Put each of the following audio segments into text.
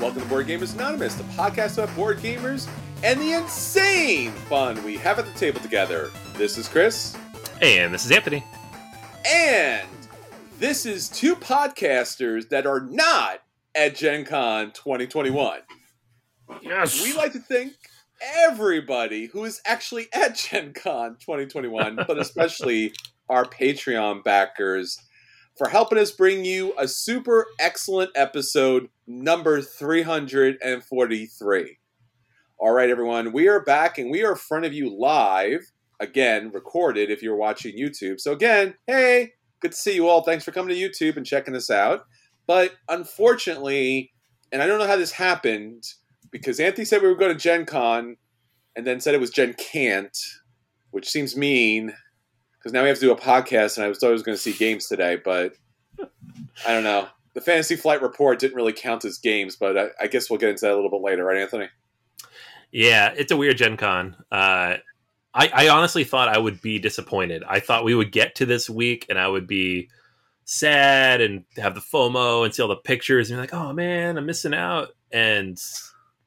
Welcome to Board Gamers Anonymous, the podcast about board gamers and the insane fun we have at the table together. This is Chris. And this is Anthony. And this is two podcasters that are not at Gen Con 2021. Yes. We like to thank everybody who is actually at Gen Con 2021, but especially our Patreon backers, for helping us bring you a super excellent episode, number 343. All right, everyone, we are back and we are in front of you live, again, recorded if you're watching YouTube. So again, hey, good to see you all. Thanks for coming to YouTube and checking us out. But unfortunately, and I don't know how this happened, because Anthony said we were going to Gen Con and then said it was Gen Can't, which seems mean. Because now we have to do a podcast, and I thought I was going to see games today, but I don't know. The Fantasy Flight Report didn't really count as games, but I guess we'll get into that a little bit later, right, Anthony? Yeah, it's a weird Gen Con. I honestly thought I would be disappointed. I thought we would get to this week, and I would be sad and have the FOMO and see all the pictures, and be like, oh, man, I'm missing out. And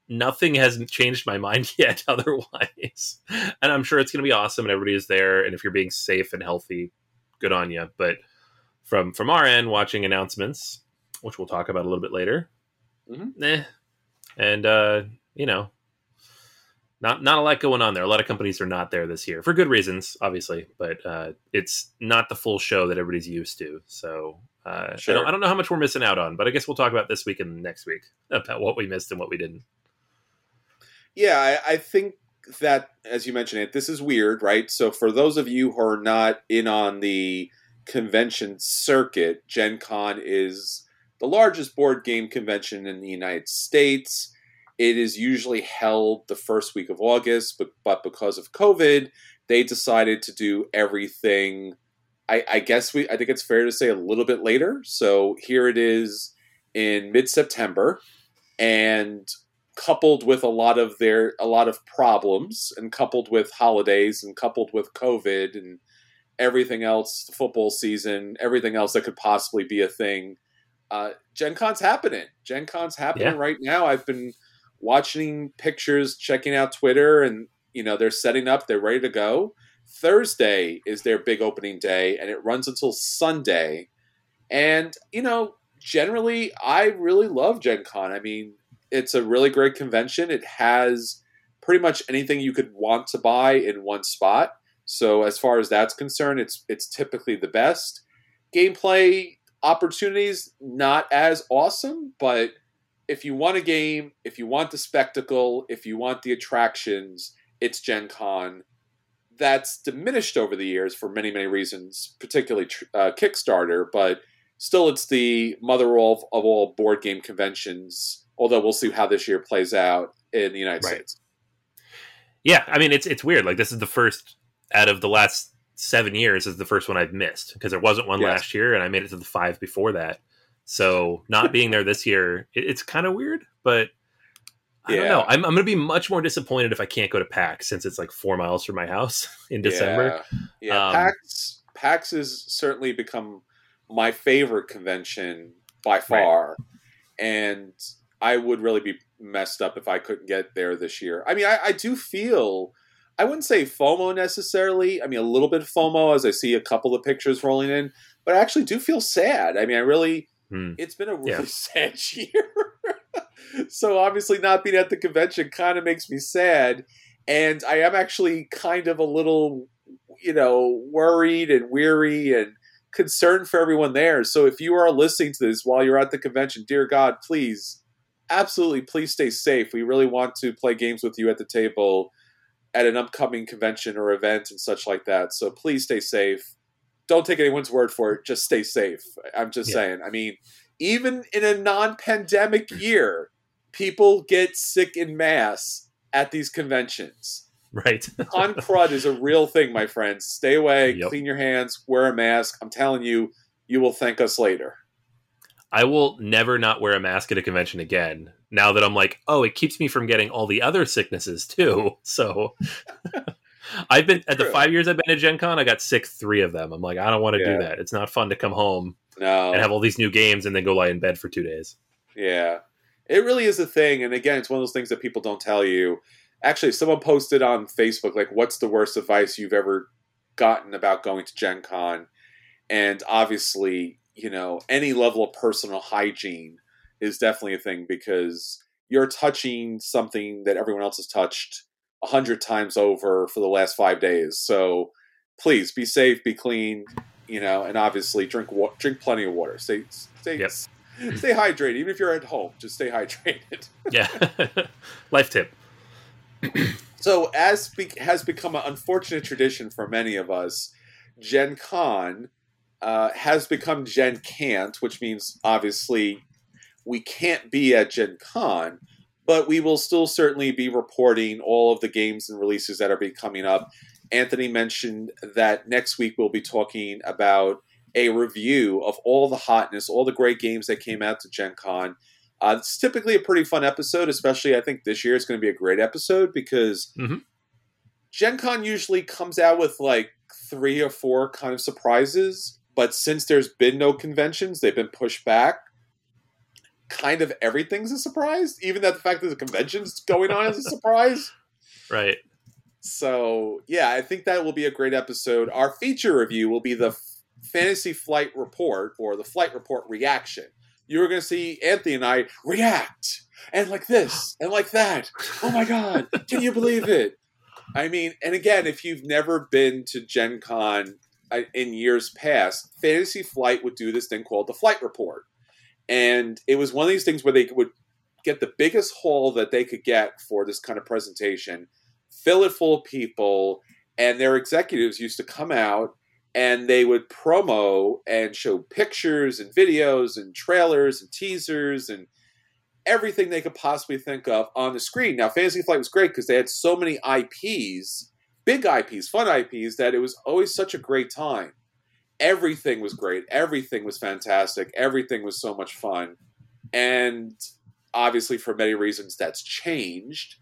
nothing has changed my mind yet otherwise. And I'm sure it's going to be awesome and everybody is there. And if you're being safe and healthy, good on you. But from our end, watching announcements, which we'll talk about a little bit later. Mm-hmm. And, you know, not a lot going on there. A lot of companies are not there this year for good reasons, obviously. But it's not the full show that everybody's used to. So sure. I don't know how much we're missing out on, but I guess we'll talk about this week and next week about what we missed and what we didn't. Yeah, I think that, as you mentioned it, this is weird, right? So for those of you who are not in on the convention circuit, Gen Con is the largest board game convention in the United States. It is usually held the first week of August, but because of COVID, they decided to do everything, I think it's fair to say, a little bit later. So here it is in mid-September, and coupled with a lot of problems and coupled with holidays and coupled with COVID and everything else, football season, everything else that could possibly be a thing. Gen Con's happening. Gen Con's happening right now. I've been watching pictures, checking out Twitter, and they're setting up. They're ready to go. Thursday is their big opening day, and it runs until Sunday. And, generally, I really love Gen Con. I mean, it's a really great convention. It has pretty much anything you could want to buy in one spot. So as far as that's concerned, it's typically the best. Gameplay opportunities, not as awesome, but if you want a game, if you want the spectacle, if you want the attractions, it's Gen Con. That's diminished over the years for many, many reasons, particularly Kickstarter, but still it's the mother of all board game conventions, although we'll see how this year plays out in the United States. Yeah, I mean, it's weird. Like, this is the first out of the last 7 years is the first one I've missed, because there wasn't one last year, and I made it to the 5 before that. So not being there this year, it's kind of weird, but I don't know. I'm going to be much more disappointed if I can't go to PAX, since it's like 4 miles from my house in December. Yeah. PAX has certainly become my favorite convention by far. Right. And I would really be messed up if I couldn't get there this year. I mean, I do feel, I wouldn't say FOMO necessarily. I mean, a little bit of FOMO as I see a couple of pictures rolling in, but I actually do feel sad. I mean, I really, it's been a really sad year. So obviously not being at the convention kind of makes me sad. And I am actually kind of a little, worried and weary and concerned for everyone there. So if you are listening to this while you're at the convention, dear God, please, absolutely, please stay safe. We really want to play games with you at the table at an upcoming convention or event and such like that. So please stay safe. Don't take anyone's word for it. Just stay safe. I'm just saying. I mean, even in a non-pandemic year, people get sick in mass at these conventions. Right. Con crud is a real thing, my friends. Stay away, clean your hands, wear a mask. I'm telling you, you will thank us later. I will never not wear a mask at a convention again. Now that I'm like, oh, it keeps me from getting all the other sicknesses too. So I've been at the 5 years I've been at Gen Con, I got sick 3 of them. I'm like, I don't want to do that. It's not fun to come home and have all these new games and then go lie in bed for 2 days. Yeah. It really is a thing, and again, it's one of those things that people don't tell you. Actually, someone posted on Facebook, like, what's the worst advice you've ever gotten about going to Gen Con? And obviously, any level of personal hygiene is definitely a thing, because you're touching something that everyone else has touched 100 times over for the last 5 days. So please be safe, be clean, and obviously drink plenty of water. Stay hydrated. Even if you're at home, just stay hydrated. Yeah. Life tip. So as has become an unfortunate tradition for many of us, Gen Con has become Gen Can't, which means obviously we can't be at Gen Con, but we will still certainly be reporting all of the games and releases that are coming up. Anthony mentioned that next week we'll be talking about a review of all the hotness, all the great games that came out to Gen Con. It's typically a pretty fun episode, especially I think this year it's going to be a great episode, because Gen Con usually comes out with like 3 or 4 kind of surprises. But since there's been no conventions, they've been pushed back. Kind of everything's a surprise. Even that the fact that the convention's going on is a surprise. Right. So, yeah, I think that will be a great episode. Our feature review will be the Fantasy Flight Report, or the Flight Report reaction. You're going to see Anthony and I react, and like this, and like that. Oh my God, can you believe it? I mean, and again, if you've never been to Gen Con in years past, Fantasy Flight would do this thing called the Flight Report. And it was one of these things where they would get the biggest haul that they could get for this kind of presentation, fill it full of people, and their executives used to come out, and they would promo and show pictures and videos and trailers and teasers and everything they could possibly think of on the screen. Now, Fantasy Flight was great because they had so many IPs, big IPs, fun IPs, that it was always such a great time. Everything was great. Everything was fantastic. Everything was so much fun. And obviously, for many reasons, that's changed.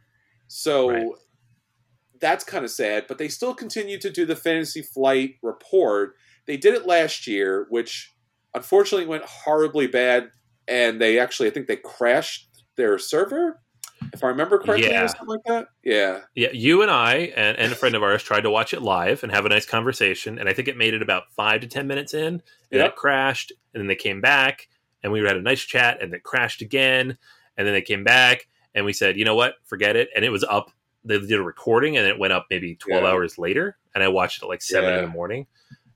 So that's kind of sad, but they still continue to do the Fantasy Flight Report. They did it last year, which unfortunately went horribly bad, and they actually, I think they crashed their server, if I remember correctly, or something like that. Yeah. You and I and a friend of ours tried to watch it live and have a nice conversation, and I think it made it about 5 to 10 minutes in, and it crashed, and then they came back, and we had a nice chat, and it crashed again, and then they came back, and we said, you know what, forget it, and it was up. They did a recording, and it went up maybe 12 hours later, and I watched it at like 7 in the morning.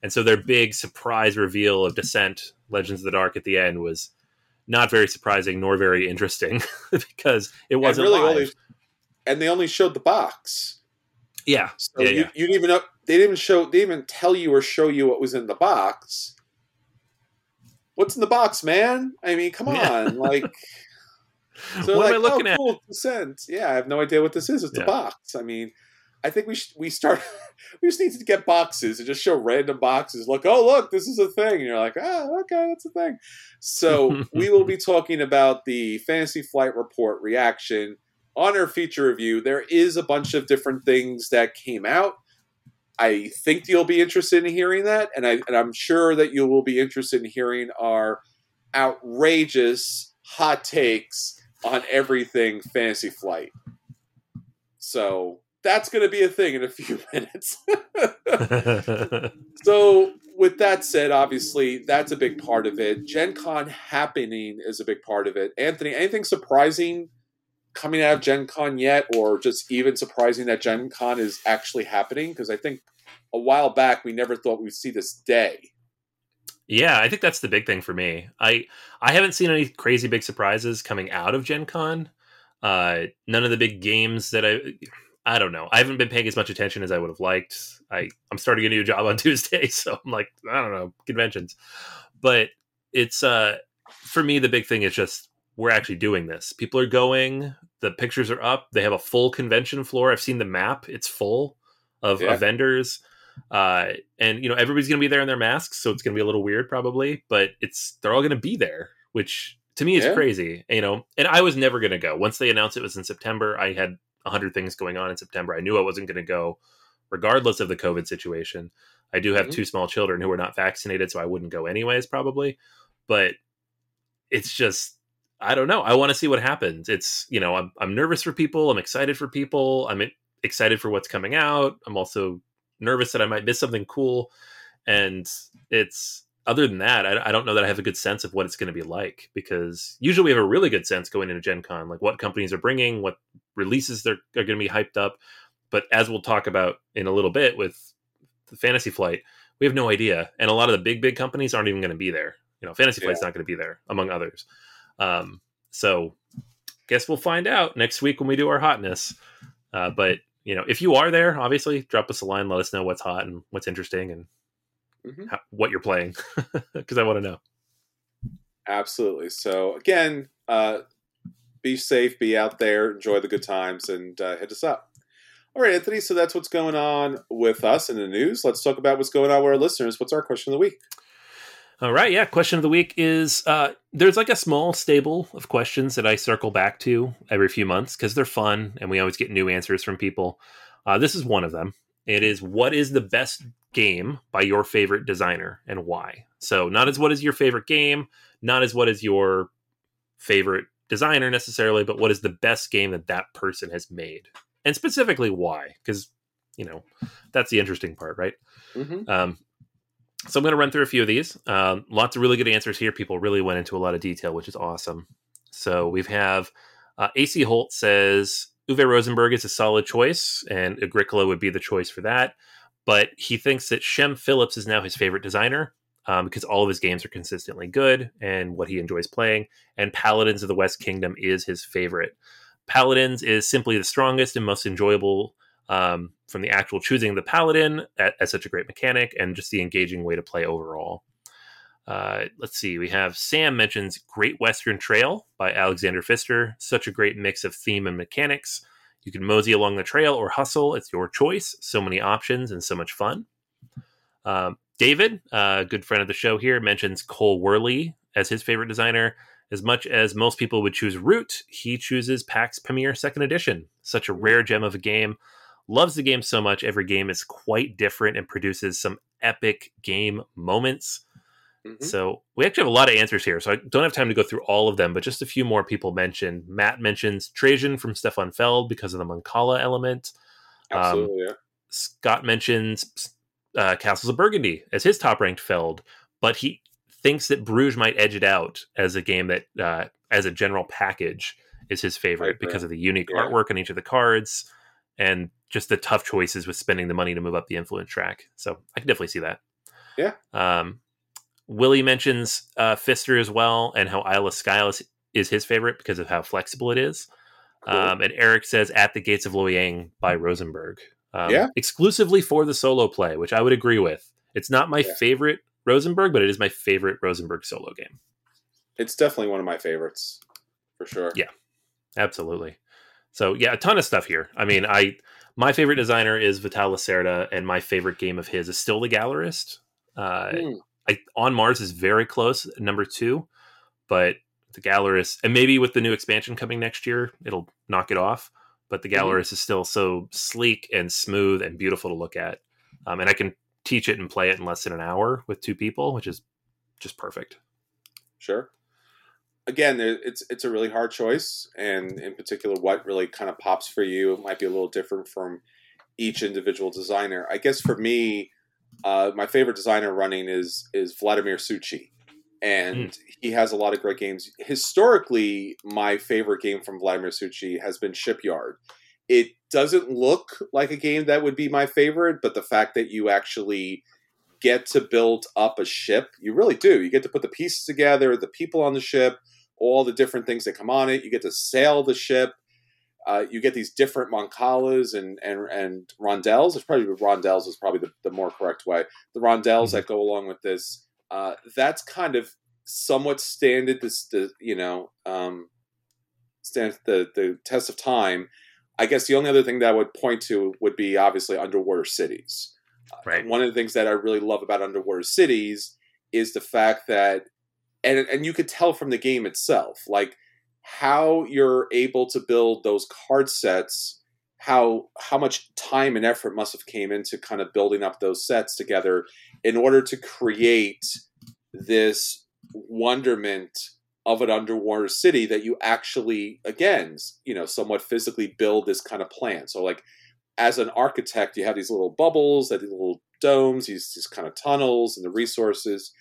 And so their big surprise reveal of Descent, Legends of the Dark at the end was not very surprising nor very interesting because it wasn't really live. And they only showed the box. Yeah. So you didn't even know, they didn't even tell you or show you what was in the box. What's in the box, man? I mean, come on. Like, so what am I looking at? Cool, Descent. Yeah, I have no idea what this is. It's a box. I mean, I think we just need to get boxes and just show random boxes. Like, oh, look, this is a thing. And you're like, oh, okay, that's a thing. So we will be talking about the Fantasy Flight Report reaction on our feature review. There is a bunch of different things that came out. I think you'll be interested in hearing that. And I'm sure that you will be interested in hearing our outrageous hot takes on everything Fantasy Flight. So that's going to be a thing in a few minutes. So with that said, obviously, that's a big part of it. Gen Con happening is a big part of it. Anthony, anything surprising coming out of Gen Con yet, or just even surprising that Gen Con is actually happening? Because I think a while back, we never thought we'd see this day. Yeah, I think that's the big thing for me. I haven't seen any crazy big surprises coming out of Gen Con. None of the big games that I don't know. I haven't been paying as much attention as I would have liked. I'm starting a new job on Tuesday, so I'm like, I don't know, conventions. But it's, for me, the big thing is just, we're actually doing this. People are going, the pictures are up, they have a full convention floor. I've seen the map, it's full of vendors. And, you know, everybody's going to be there in their masks, so it's going to be a little weird probably, but they're all going to be there, which to me is crazy, you know. And I was never going to go. Once they announced it was in September, I had 100 things going on in September. I knew I wasn't going to go regardless of the COVID situation. I do have two small children who are not vaccinated, so I wouldn't go anyways, probably. But it's just, I don't know. I want to see what happens. It's, you know, I'm nervous for people. I'm excited for people. I'm excited for what's coming out. I'm also nervous that I might miss something cool. And it's, other than that, I don't know that I have a good sense of what it's going to be like, because usually we have a really good sense going into Gen Con, like what companies are bringing, what releases are going to be hyped up. But as we'll talk about in a little bit with the Fantasy Flight, we have no idea. And a lot of the big companies aren't even going to be there. You know, Fantasy Flight's not going to be there, among others. So guess we'll find out next week when we do our hotness. But, you know, if you are there, obviously drop us a line, let us know what's hot and what's interesting and what you're playing, because I want to know. Absolutely. So again, be safe, be out there, enjoy the good times, and hit us up. All right, Anthony, so that's what's going on with us in the news. Let's talk about what's going on with our listeners. What's our question of the week? All right, yeah, question of the week is, there's like a small stable of questions that I circle back to every few months because they're fun and we always get new answers from people. This is one of them. It is, what is the best game by your favorite designer and why? So not as what is your favorite game, not as what is your favorite designer necessarily, but what is the best game that person has made? And specifically why? Because, you know, that's the interesting part, right? Mm-hmm. So I'm going to run through a few of these. Lots of really good answers here. People really went into a lot of detail, which is awesome. So we have AC Holt says, Uwe Rosenberg is a solid choice, and Agricola would be the choice for that. But he thinks that Shem Phillips is now his favorite designer because all of his games are consistently good and what he enjoys playing. And Paladins of the West Kingdom is his favorite. Paladins is simply the strongest and most enjoyable from the actual choosing the Paladin as such a great mechanic and just the engaging way to play overall. Let's see, we have Sam mentions Great Western Trail by Alexander Pfister. Such a great mix of theme and mechanics. You can mosey along the trail or hustle. It's your choice. So many options and so much fun. David, a good friend of the show here, mentions Cole Worley as his favorite designer. As much as most people would choose Root, he chooses PAX Premier 2nd Edition. Such a rare gem of a game. Loves the game so much. Every game is quite different and produces some epic game moments. Mm-hmm. So we actually have a lot of answers here, so I don't have time to go through all of them, but just a few more people mentioned. Matt mentions Trajan from Stefan Feld because of the Mancala element. Absolutely, yeah. Scott mentions Castles of Burgundy as his top-ranked Feld, but he thinks that Bruges might edge it out as a game that, as a general package, is his favorite because of the unique artwork on each of the cards and just the tough choices with spending the money to move up the influence track. So I can definitely see that. Yeah. Willie mentions Pfister as well, and how Isle of Skylas is his favorite because of how flexible it is. Cool. And Eric says At the Gates of Luoyang by Rosenberg. Exclusively for the solo play, which I would agree with. It's not my favorite Rosenberg, but it is my favorite Rosenberg solo game. It's definitely one of my favorites, for sure. Yeah, absolutely. So yeah, a ton of stuff here. I mean, my favorite designer is Vital Lacerda, and my favorite game of his is still The Gallerist. On Mars is very close, number 2, but The Gallerist, and maybe with the new expansion coming next year, it'll knock it off, but The Gallerist is still so sleek and smooth and beautiful to look at. And I can teach it and play it in less than an hour with 2 people, which is just perfect. Sure. Again, it's a really hard choice, and in particular, what really kind of pops for you might be a little different from each individual designer. I guess for me, my favorite designer running is Vladimir Suchi, and he has a lot of great games. Historically, my favorite game from Vladimir Suchi has been Shipyard. It doesn't look like a game that would be my favorite, but the fact that you actually get to build up a ship, you really do. You get to put the pieces together, the people on the ship, all the different things that come on it. You get to sail the ship. You get these different mancalas and rondelles. It's probably rondelles is probably the more correct way. The rondelles that go along with this. That's kind of somewhat standard. Stands the test of time. I guess the only other thing that I would point to would be obviously Underwater Cities. Right. One of the things that I really love about Underwater Cities is the fact that, and you could tell from the game itself, like, how you're able to build those card sets, how much time and effort must have came into kind of building up those sets together in order to create this wonderment of an underwater city that you actually, again, somewhat physically build this kind of plan. So like as an architect, you have these little bubbles, these little domes, these kind of tunnels and the resources.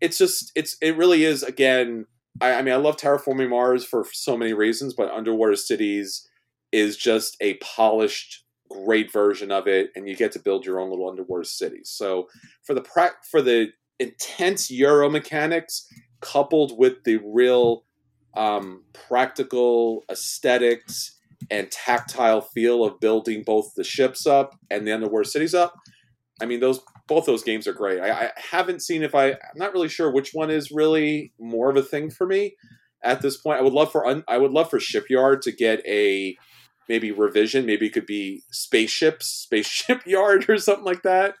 It really is, again, I mean, I love Terraforming Mars for so many reasons, but Underwater Cities is just a polished, great version of it, and you get to build your own little underwater cities. So for the intense Euro mechanics, coupled with the real practical aesthetics and tactile feel of building both the ships up and the underwater cities up, I mean, both those games are great. I haven't seen I'm not really sure which one is really more of a thing for me at this point. I would love for Shipyard to get a maybe revision. Maybe it could be Spaceship Yard or something like that.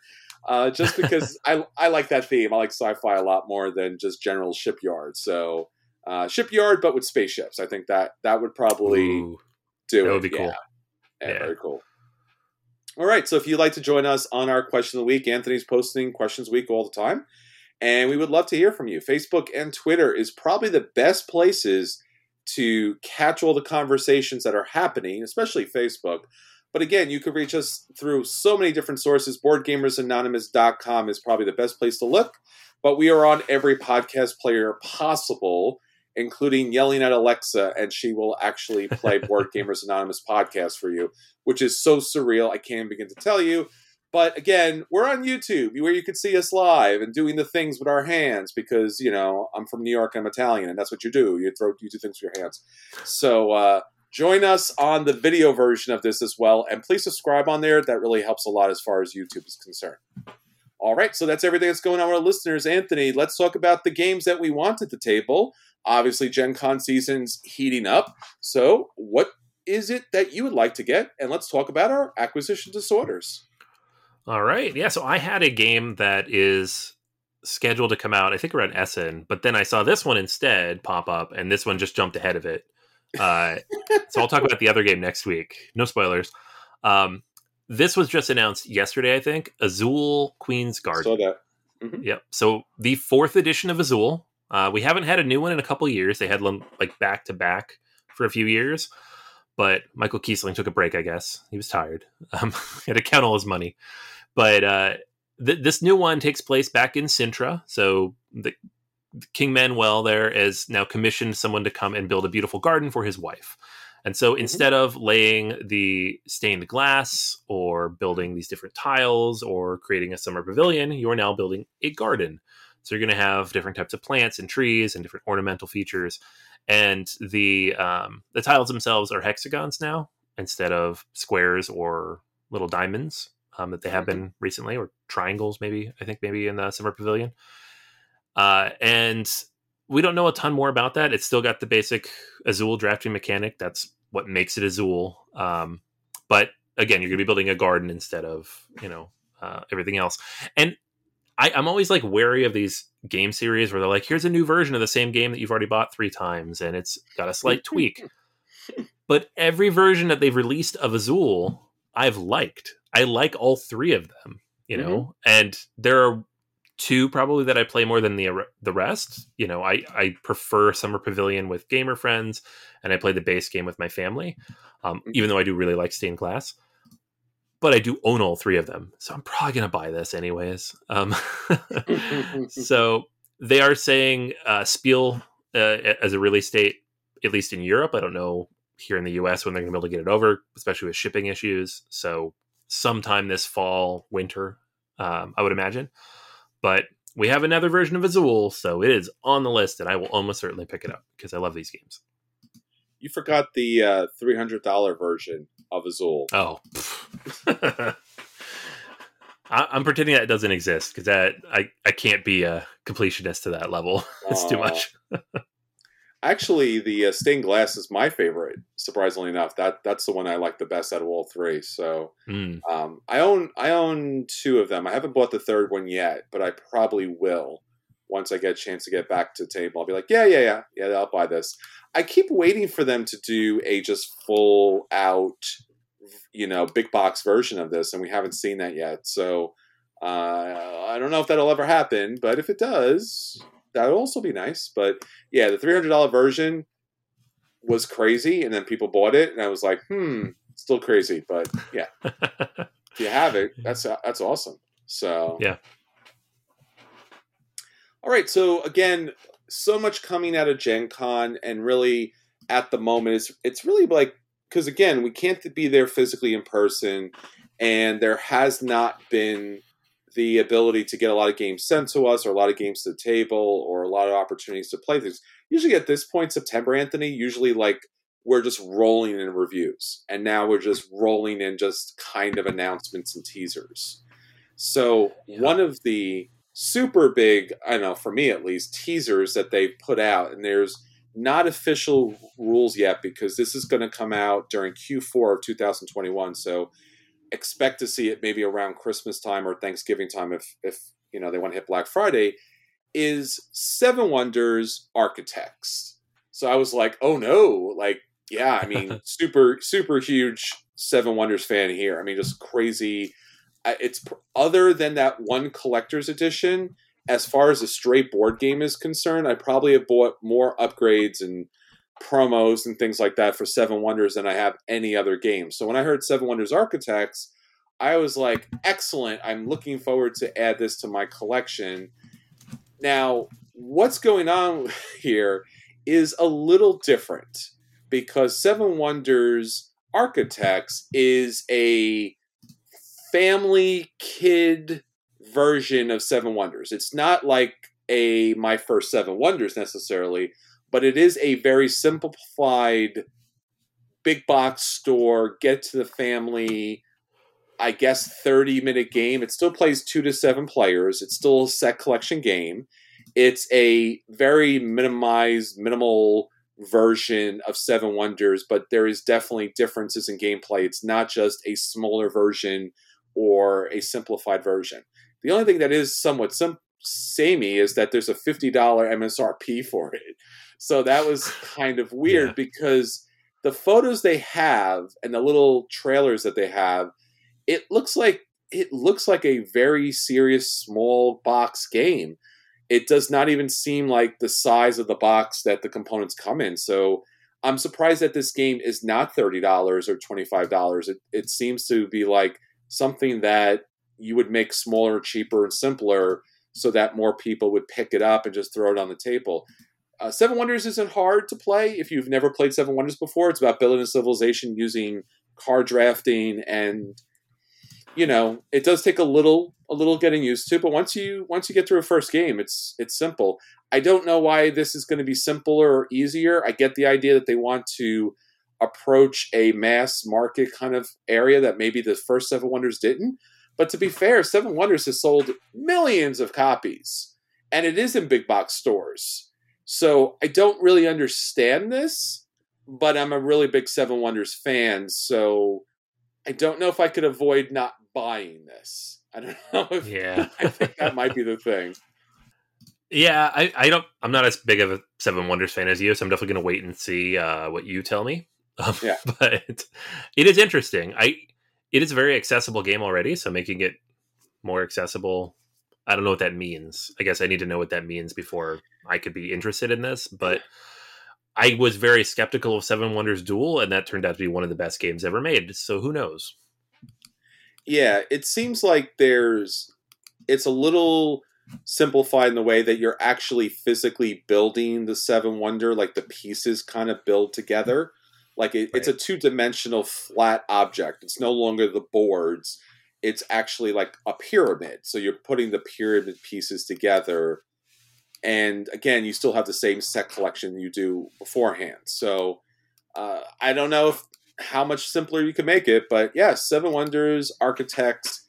Just because I like that theme. I like sci-fi a lot more than just general Shipyard. So Shipyard, but with spaceships. I think that would probably do it. That would be cool. Yeah, very cool. All right, so if you'd like to join us on our Question of the Week, Anthony's posting Questions Week all the time, and we would love to hear from you. Facebook and Twitter is probably the best places to catch all the conversations that are happening, especially Facebook. But again, you could reach us through so many different sources. BoardGamersAnonymous.com is probably the best place to look, but we are on every podcast player possible, including yelling at Alexa, and she will actually play Board Gamers Anonymous podcast for you, which is so surreal, I can't begin to tell you. But again, we're on YouTube, where you can see us live and doing the things with our hands, because, I'm from New York and I'm Italian, and that's what you do. You do things with your hands. So join us on the video version of this as well, and please subscribe on there. That really helps a lot as far as YouTube is concerned. All right, so that's everything that's going on with our listeners. Anthony, let's talk about the games that we want at the table. Obviously, Gen Con season's heating up. So what is it that you would like to get? And let's talk about our acquisition disorders. All right. Yeah, so I had a game that is scheduled to come out, I think around Essen, but then I saw this one instead pop up, and this one just jumped ahead of it. So I'll talk about the other game next week. No spoilers. This was just announced yesterday, I think. Azul Queen's Guard. Saw that. Mm-hmm. Yep. So the fourth edition of Azul. We haven't had a new one in a couple years. They had them like back to back for a few years, but Michael Kiesling took a break. I guess he was tired. He had to count all his money. But this new one takes place back in Sintra. So King Manuel there is now commissioned someone to come and build a beautiful garden for his wife. And so instead of laying the stained glass or building these different tiles or creating a summer pavilion, you are now building a garden. So you're going to have different types of plants and trees and different ornamental features. And the tiles themselves are hexagons now instead of squares or little diamonds that they have been recently, or triangles maybe, I think maybe in the summer pavilion. And we don't know a ton more about that. It's still got the basic Azul drafting mechanic. That's what makes it Azul. But again, you're going to be building a garden instead of, everything else. And I'm always like wary of these game series where they're like, here's a new version of the same game that you've already bought 3 times. And it's got a slight tweak, but every version that they've released of Azul, I've liked. I like all 3 of them, and there are 2 probably that I play more than the rest. I prefer Summer Pavilion with gamer friends, and I play the base game with my family, even though I do really like stained glass. But I do own all 3 of them, so I'm probably going to buy this anyways. So they are saying Spiel as a release date, at least in Europe. I don't know here in the US when they're going to be able to get it over, especially with shipping issues. So sometime this fall, winter, I would imagine. But we have another version of Azul, so it is on the list, and I will almost certainly pick it up because I love these games. You forgot the $300 version of Azul. Oh, I'm pretending that it doesn't exist because that I can't be a completionist to that level. It's too much. Actually, the stained glass is my favorite. Surprisingly enough, that's the one I like the best out of all 3. So I own 2 of them. I haven't bought the 3rd one yet, but I probably will once I get a chance to get back to the table. I'll be like, yeah, I'll buy this. I keep waiting for them to do a just full out, big box version of this, and we haven't seen that yet. So I don't know if that'll ever happen, but if it does, that would also be nice. But yeah, the $300 version was crazy, and then people bought it, and I was like, still crazy. But yeah, if you have it, that's awesome. So yeah. All right. So again, so much coming out of Gen Con, and really at the moment, it's really like, because again, we can't be there physically in person, and there has not been the ability to get a lot of games sent to us, or a lot of games to the table, or a lot of opportunities to play things. Usually at this point, September, Anthony, usually like we're just rolling in reviews, and now we're just rolling in just kind of announcements and teasers. So one of the super big, I don't know, for me at least, teasers that they put out, and there's not official rules yet because this is going to come out during Q4 of 2021. So expect to see it maybe around Christmas time or Thanksgiving time if they want to hit Black Friday, is Seven Wonders Architects. So I was like, oh no, like, yeah, I mean, super huge Seven Wonders fan here. I mean, just crazy. It's other than that one collector's edition, as far as a straight board game is concerned, I probably have bought more upgrades and promos and things like that for Seven Wonders than I have any other game. So when I heard Seven Wonders Architects, I was like, excellent, I'm looking forward to add this to my collection. Now, what's going on here is a little different, because Seven Wonders Architects is a family kid version of Seven Wonders. It's not like a My First Seven Wonders necessarily, but it is a very simplified big box store, get to the family, I guess 30-minute game. It still plays 2 to 7 players. It's still a set collection game. It's a very minimal version of Seven Wonders, but there is definitely differences in gameplay. It's not just a smaller version or a simplified version. The only thing that is somewhat samey is that there's a $50 MSRP for it. So that was kind of weird because the photos they have and the little trailers that they have, It looks like a very serious small box game. It does not even seem like the size of the box that the components come in. So I'm surprised that this game is not $30 or $25. It seems to be like something that you would make smaller, cheaper, and simpler so that more people would pick it up and just throw it on the table. Seven Wonders isn't hard to play. If you've never played Seven Wonders before, it's about building a civilization using card drafting, and you know, it does take a little getting used to, but once you get through a first game, it's simple. I don't know why this is going to be simpler or easier. I get the idea that they want to approach a mass market kind of area that maybe the first Seven Wonders didn't. But to be fair, Seven Wonders has sold millions of copies, and it is in big box stores. So I don't really understand this, but I'm a really big Seven Wonders fan, so I don't know if I could avoid not buying this. I don't know if I think that might be the thing. Yeah, I'm not as big of a Seven Wonders fan as you, so I'm definitely going to wait and see what you tell me. But it is interesting. It is a very accessible game already, so making it more accessible, I don't know what that means. I guess I need to know what that means before I could be interested in this, but I was very skeptical of Seven Wonders Duel, and that turned out to be one of the best games ever made. So who knows? Yeah, it seems like it's a little simplified in the way that you're actually physically building the Seven Wonder, like the pieces kind of build together. Like it's a two-dimensional flat object. It's no longer the boards. It's actually like a pyramid. So you're putting the pyramid pieces together. And again, you still have the same set collection you do beforehand. So I don't know how much simpler you can make it, but yeah, Seven Wonders Architects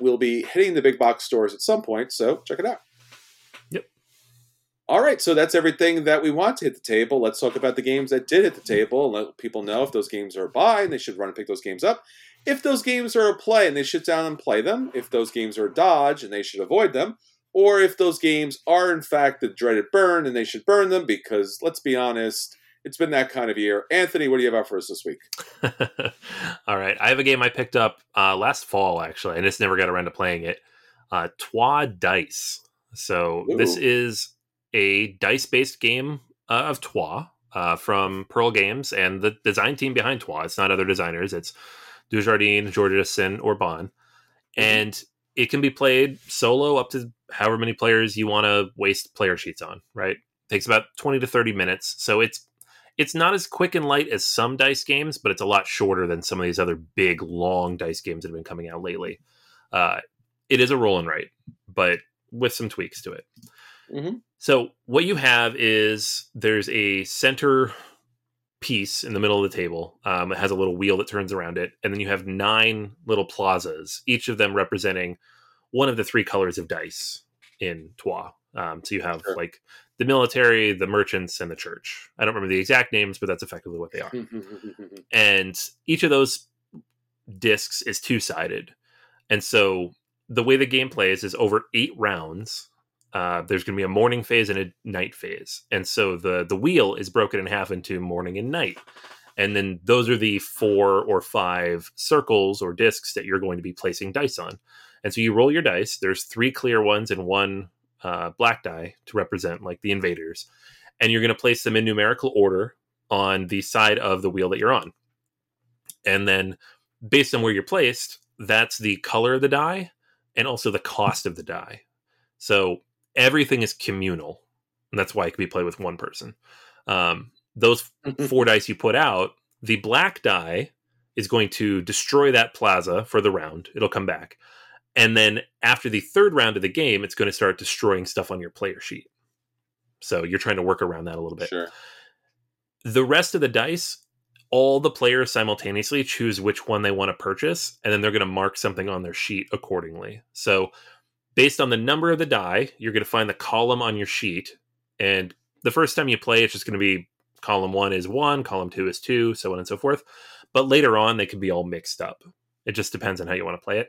will be hitting the big box stores at some point. So check it out. Yep. All right. So that's everything that we want to hit the table. Let's talk about the games that did hit the table and let people know if those games are a buy and they should run and pick those games up. If those games are a play and they should down and play them. If those games are a dodge and they should avoid them. Or if those games are, in fact, the dreaded burn, and they should burn them because, let's be honest, it's been that kind of year. Anthony, what do you have out for us this week? All right. I have a game I picked up last fall, actually, and it's never got around to playing it. Troyes Dice. So Ooh. This is a dice-based game of Troyes from Pearl Games and the design team behind Troyes. It's not other designers. It's Dujardin, Jordasin, or Bon. And it can be played solo up to however many players you want to waste player sheets on, right? It takes about 20 to 30 minutes. So it's not as quick and light as some dice games, but it's a lot shorter than some of these other big, long dice games that have been coming out lately. It is a roll and write, but with some tweaks to it. Mm-hmm. So what you have is there's a center piece in the middle of the table. It has a little wheel that turns around it, and then you have 9 little plazas, each of them representing one of the 3 colors of dice in Troyes. So you have like the military, the merchants, and the church. I don't remember the exact names, but that's effectively what they are. And each of those discs is 2-sided. And so the way the game plays is over 8 rounds. There's going to be a morning phase and a night phase. And so the wheel is broken in half into morning and night. And then those are the 4 or 5 circles or discs that you're going to be placing dice on. And so you roll your dice. There's 3 clear ones and 1 black die to represent like the invaders. And you're going to place them in numerical order on the side of the wheel that you're on. And then based on where you're placed, that's the color of the die and also the cost of the die. So everything is communal, and that's why it can be played with one person. Those 4 dice you put out, the black die is going to destroy that plaza for the round. It'll come back. And then after the 3rd round of the game, it's going to start destroying stuff on your player sheet. So you're trying to work around that a little bit. Sure. The rest of the dice, all the players simultaneously choose which one they want to purchase, and then they're going to mark something on their sheet accordingly. So based on the number of the die, you're going to find the column on your sheet. And the first time you play, it's just going to be column 1 is 1, column 2 is 2, so on and so forth. But later on, they can be all mixed up. It just depends on how you want to play it.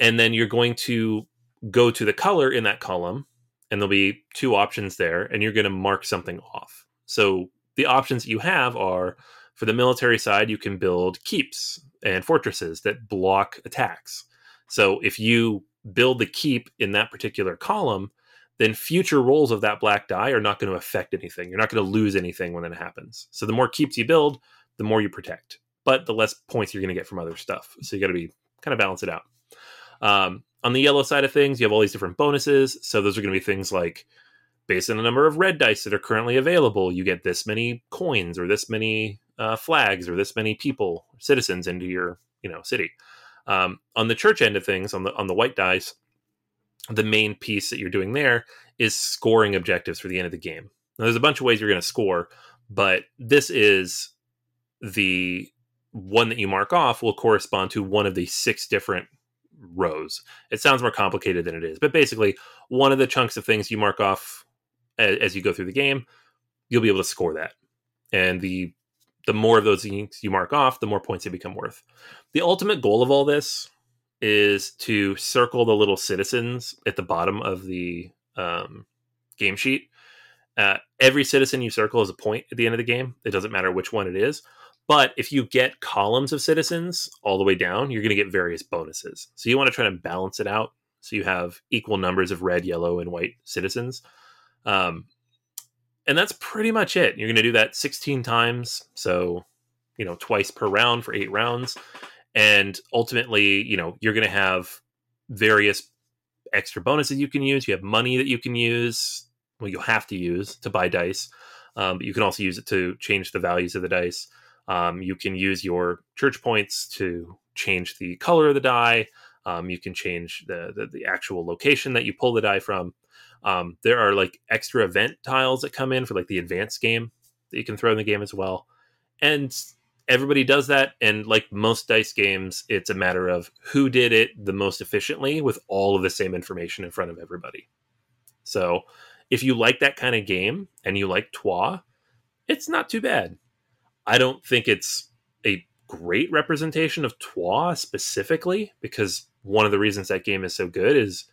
And then you're going to go to the color in that column, and there'll be 2 options there, and you're going to mark something off. So the options that you have are For the military side, you can build keeps and fortresses that block attacks. So if you build the keep in that particular column, then future rolls of that black die are not going to affect anything. You're not going to lose anything when that happens. So the more keeps you build, the more you protect, but the less points you're going to get from other stuff. So you got to be kind of balance it out. On the yellow side of things, you have all these different bonuses. So those are going to be things like, based on the number of red dice that are currently available, you get this many coins or this many flags or this many people, citizens into your city. On the church end of things, on the white dice, the main piece that you're doing there is scoring objectives for the end of the game. Now, there's a bunch of ways you're going to score, but this is the one that you mark off will correspond to one of the 6 different rows. It sounds more complicated than it is, but basically one of the chunks of things you mark off as you go through the game, you'll be able to score that. And the more of those things you mark off, the more points they become worth. The ultimate goal of all this is to circle the little citizens at the bottom of the game sheet. Every citizen you circle is a point at the end of the game. It doesn't matter which one it is. But if you get columns of citizens all the way down, you're going to get various bonuses. So you want to try to balance it out so you have equal numbers of red, yellow, and white citizens. And that's pretty much it. You're going to do that 16 times. So, twice per round for 8 rounds. And ultimately, you're going to have various extra bonuses you can use. You have money that you can use. Well, you'll have to use to buy dice. But you can also use it to change the values of the dice. You can use your church points to change the color of the die. You can change the actual location that you pull the die from. There are extra event tiles that come in for the advanced game that you can throw in the game as well. And everybody does that. And like most dice games, it's a matter of who did it the most efficiently with all of the same information in front of everybody. So if you like that kind of game and you like Trois, it's not too bad. I don't think it's a great representation of Trois specifically, because one of the reasons that game is so good is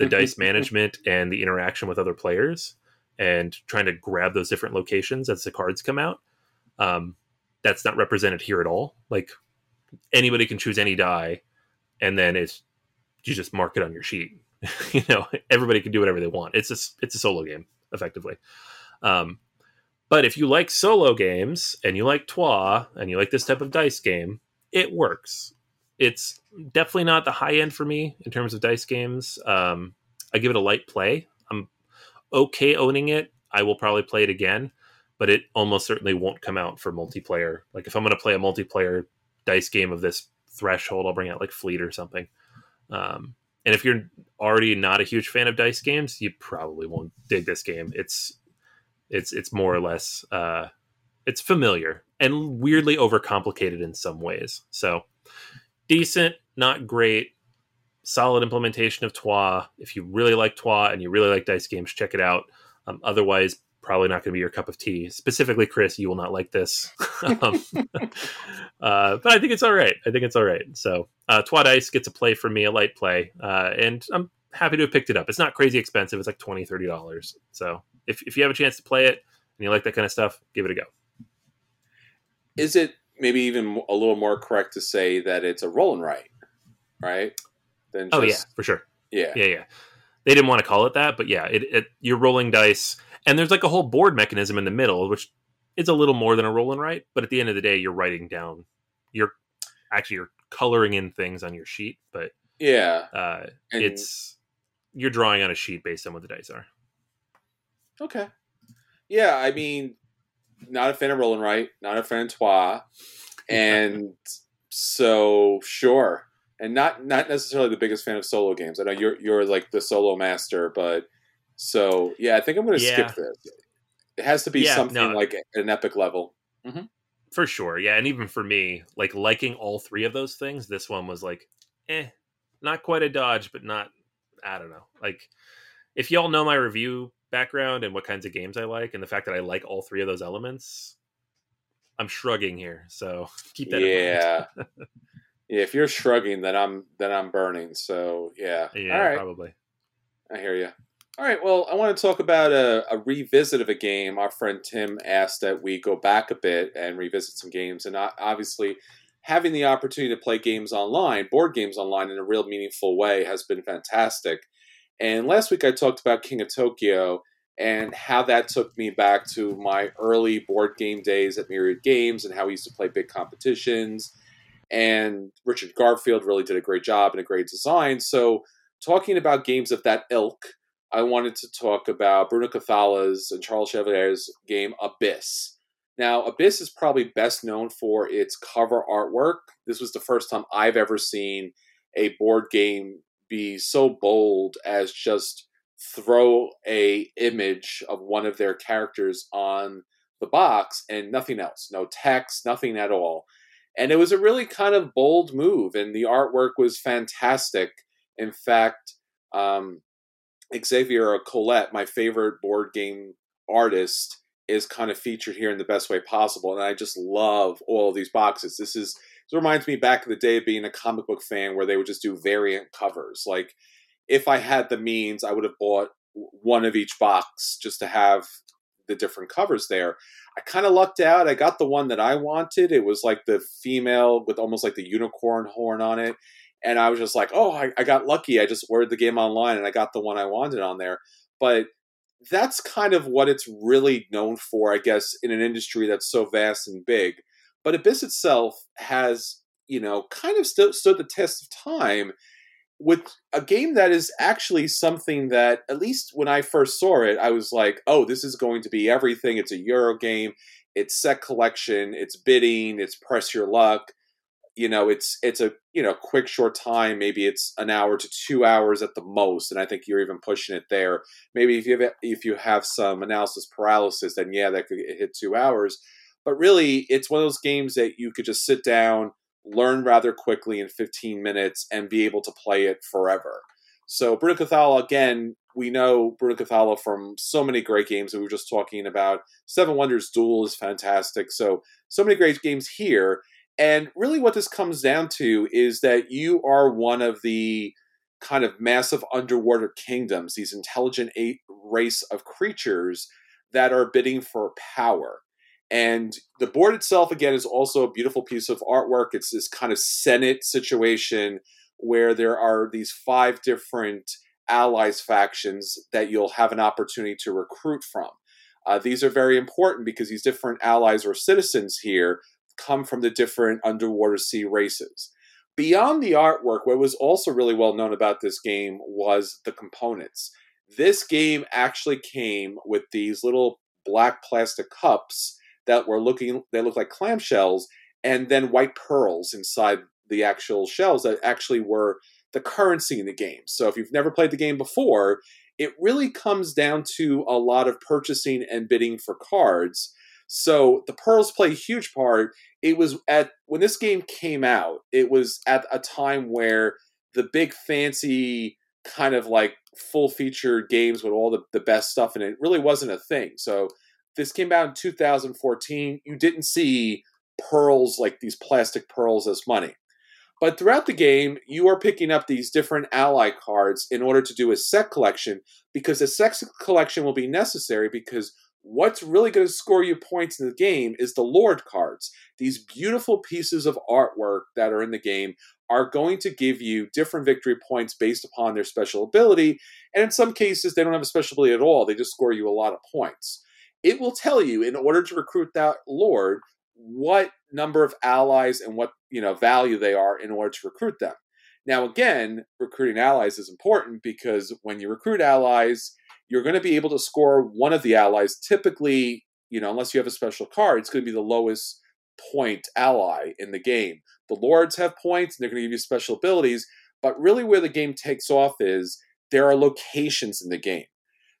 the dice management and the interaction with other players and trying to grab those different locations as the cards come out. That's not represented here at all. Anybody can choose any die and then you just mark it on your sheet. Everybody can do whatever they want. It's a solo game effectively. But if you like solo games and you like Trois and you like this type of dice game, it works. It's definitely not the high end for me in terms of dice games. I give it a light play. I'm okay owning it. I will probably play it again, but it almost certainly won't come out for multiplayer. If I'm going to play a multiplayer dice game of this threshold, I'll bring out Fleet or something. And if you're already not a huge fan of dice games, you probably won't dig this game. It's more or less it's familiar and weirdly overcomplicated in some ways. So decent, not great, solid implementation of Trois. If you really like Trois and you really like dice games, check it out. Otherwise, probably not going to be your cup of tea. Specifically, Chris, you will not like this. But I think it's all right. So Trois Dice gets a play from me, a light play. And I'm happy to have picked it up. It's not crazy expensive. It's $20, $30. So if you have a chance to play it and you like that kind of stuff, give it a go. Is it maybe even a little more correct to say that it's a roll and write, right? Than just... Oh, yeah, for sure. Yeah. They didn't want to call it that, but yeah, you're rolling dice. And there's a whole board mechanism in the middle, which is a little more than a roll and write. But at the end of the day, you're writing down. You're coloring in things on your sheet, but yeah, you're drawing on a sheet based on what the dice are. Okay. Yeah, I mean, not a fan of roll and write, not a fan of Trois, and so sure, and not necessarily the biggest fan of solo games. I know you're the solo master, but so yeah, I think I'm going to skip this. It has to be an epic level. Mm-hmm. For sure, yeah, and even for me, liking all 3 of those things, this one was not quite a dodge, but not. I don't know. If y'all know my review background and what kinds of games I like, and the fact that I like all 3 of those elements, I'm shrugging here. So keep that in mind. Yeah, if you're shrugging, then I'm burning. So yeah, all right. Probably. I hear you. All right, well, I want to talk about a revisit of a game. Our friend Tim asked that we go back a bit and revisit some games. And obviously, having the opportunity to play games online, board games online, in a real meaningful way has been fantastic. And last week I talked about King of Tokyo and how that took me back to my early board game days at Myriad Games and how we used to play big competitions. And Richard Garfield really did a great job and a great design. So talking about games of that ilk, I wanted to talk about Bruno Cathala's and Charles Chevalier's game Abyss. Now, Abyss is probably best known for its cover artwork. This was the first time I've ever seen a board game be so bold as just throw a image of one of their characters on the box and nothing else. No text, nothing at all. And it was a really kind of bold move, and the artwork was fantastic. In fact, Xavier Colette, my favorite board game artist, is kind of featured here in the best way possible. And I just love all of these boxes. This reminds me back in the day of being a comic book fan where they would just do variant covers. Like, if I had the means, I would have bought one of each box just to have the different covers there. I kind of lucked out. I got the one that I wanted. It was like the female with almost like the unicorn horn on it. And I was just like, oh, I got lucky. I just ordered the game online and I got the one I wanted on there. But that's kind of what it's really known for, I guess, in an industry that's so vast and big. But Abyss itself has, you know, kind of stood the test of time with a game that is actually something that, at least when I first saw it, I was like, oh, this is going to be everything. It's a Euro game. It's set collection. It's bidding. It's press your luck. You know, it's a, you know, quick, short time. Maybe it's an hour to 2 hours at the most. And I think you're even pushing it there. Maybe if you have some analysis paralysis, then yeah, that could hit 2 hours. But really, it's one of those games that you could just sit down, learn rather quickly in 15 minutes, and be able to play it forever. So Bruno Cathala, again, we know Bruno Cathala from so many great games that we were just talking about. Seven Wonders Duel is fantastic. So many great games here. And really what this comes down to is that you are one of the kind of massive underwater kingdoms, these intelligent race of creatures that are bidding for power. And the board itself, again, is also a beautiful piece of artwork. It's this kind of Senate situation where there are these 5 different allies factions that you'll have an opportunity to recruit from. These are very important because these different allies or citizens here come from the different underwater sea races. Beyond the artwork, what was also really well known about this game was the components. This game actually came with these little black plastic cups that looked like clamshells, and then white pearls inside the actual shells that actually were the currency in the game. So if you've never played the game before, it really comes down to a lot of purchasing and bidding for cards. So the pearls play a huge part. When this game came out, it was at a time where the big fancy kind of like full-featured games with all the best stuff in it really wasn't a thing. So this came out in 2014. You didn't see pearls, like these plastic pearls, as money. But throughout the game, you are picking up these different ally cards in order to do a set collection, because a set collection will be necessary, because what's really going to score you points in the game is the Lord cards. These beautiful pieces of artwork that are in the game are going to give you different victory points based upon their special ability. And in some cases, they don't have a special ability at all. They just score you a lot of points. It will tell you, in order to recruit that Lord, what number of allies and what, you know, value they are in order to recruit them. Now, again, recruiting allies is important because when you recruit allies, you're going to be able to score one of the allies. Typically, you know, unless you have a special card, it's going to be the lowest point ally in the game. The Lords have points, and they're going to give you special abilities. But really where the game takes off is there are locations in the game.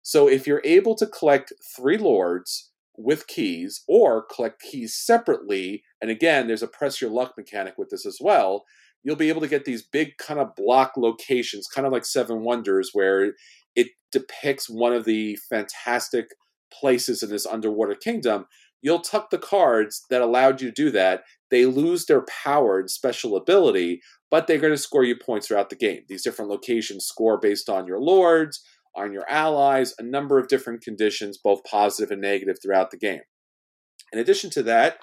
So if you're able to collect 3 Lords with keys, or collect keys separately, and again, there's a press your luck mechanic with this as well, you'll be able to get these big kind of block locations, kind of like Seven Wonders, where it depicts one of the fantastic places in this underwater kingdom. You'll tuck the cards that allowed you to do that. They lose their power and special ability, but they're going to score you points throughout the game. These different locations score based on your lords, on your allies, a number of different conditions, both positive and negative, throughout the game. In addition to that,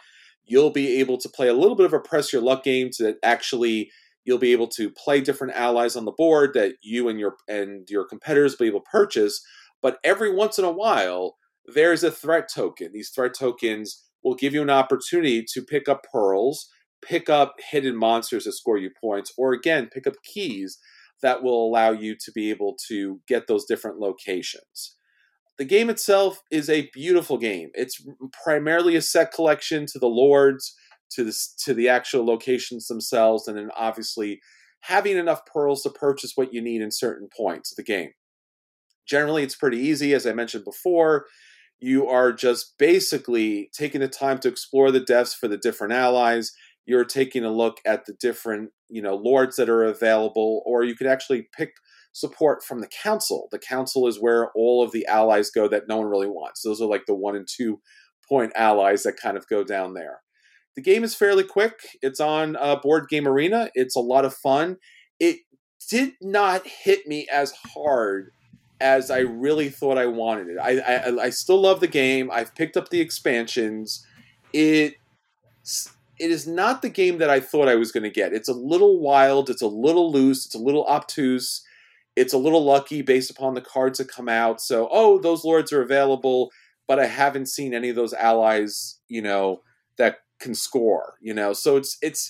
you'll be able to play a little bit of a press your luck game to actually, you'll be able to play different allies on the board that you and your competitors will be able to purchase. But every once in a while, there's a threat token. These threat tokens will give you an opportunity to pick up pearls, pick up hidden monsters that score you points, or again, pick up keys that will allow you to be able to get those different locations. The game itself is a beautiful game. It's primarily a set collection to the lords, to the actual locations themselves, and then obviously having enough pearls to purchase what you need in certain points of the game. Generally, it's pretty easy. As I mentioned before, you are just basically taking the time to explore the depths for the different allies. You're taking a look at the different, lords that are available, or you could actually pick support from the council. The council is where all of the allies go that no one really wants. Those are like the 1 and 2 point allies that kind of go down there. The game is fairly quick. It's on Board Game Arena. It's a lot of fun. It did not hit me as hard as I really thought I wanted it. I still love the game. I've picked up the expansions. It is not the game that I thought I was going to get. It's a little wild. It's a little loose. It's a little obtuse. It's a little lucky based upon the cards that come out. So, those lords are available, but I haven't seen any of those allies, that can score, So it's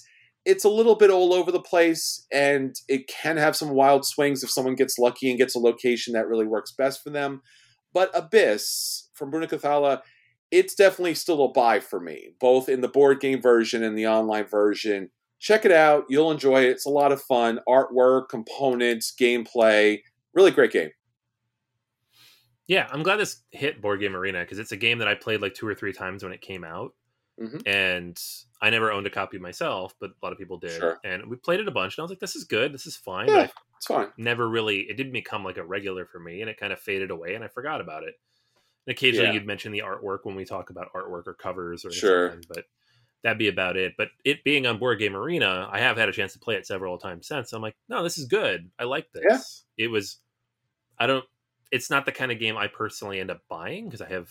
a little bit all over the place, and it can have some wild swings if someone gets lucky and gets a location that really works best for them. But Abyss from Bruno Cathala, it's definitely still a buy for me, both in the board game version and the online version. Check it out. You'll enjoy it. It's a lot of fun. Artwork, components, gameplay. Really great game. Yeah, I'm glad this hit Board Game Arena, because it's a game that I played like 2 or 3 times when it came out. Mm-hmm. And I never owned a copy myself, but a lot of people did. Sure. And we played it a bunch, and I was like, this is good. This is fine. Yeah, it's fine. It didn't become like a regular for me, and it kind of faded away, and I forgot about it. And occasionally you'd mention the artwork when we talk about artwork or covers or something, but that'd be about it. But it being on Board Game Arena, I have had a chance to play it several times since. I'm like, no, this is good. I like this. Yeah. It's not the kind of game I personally end up buying, because I have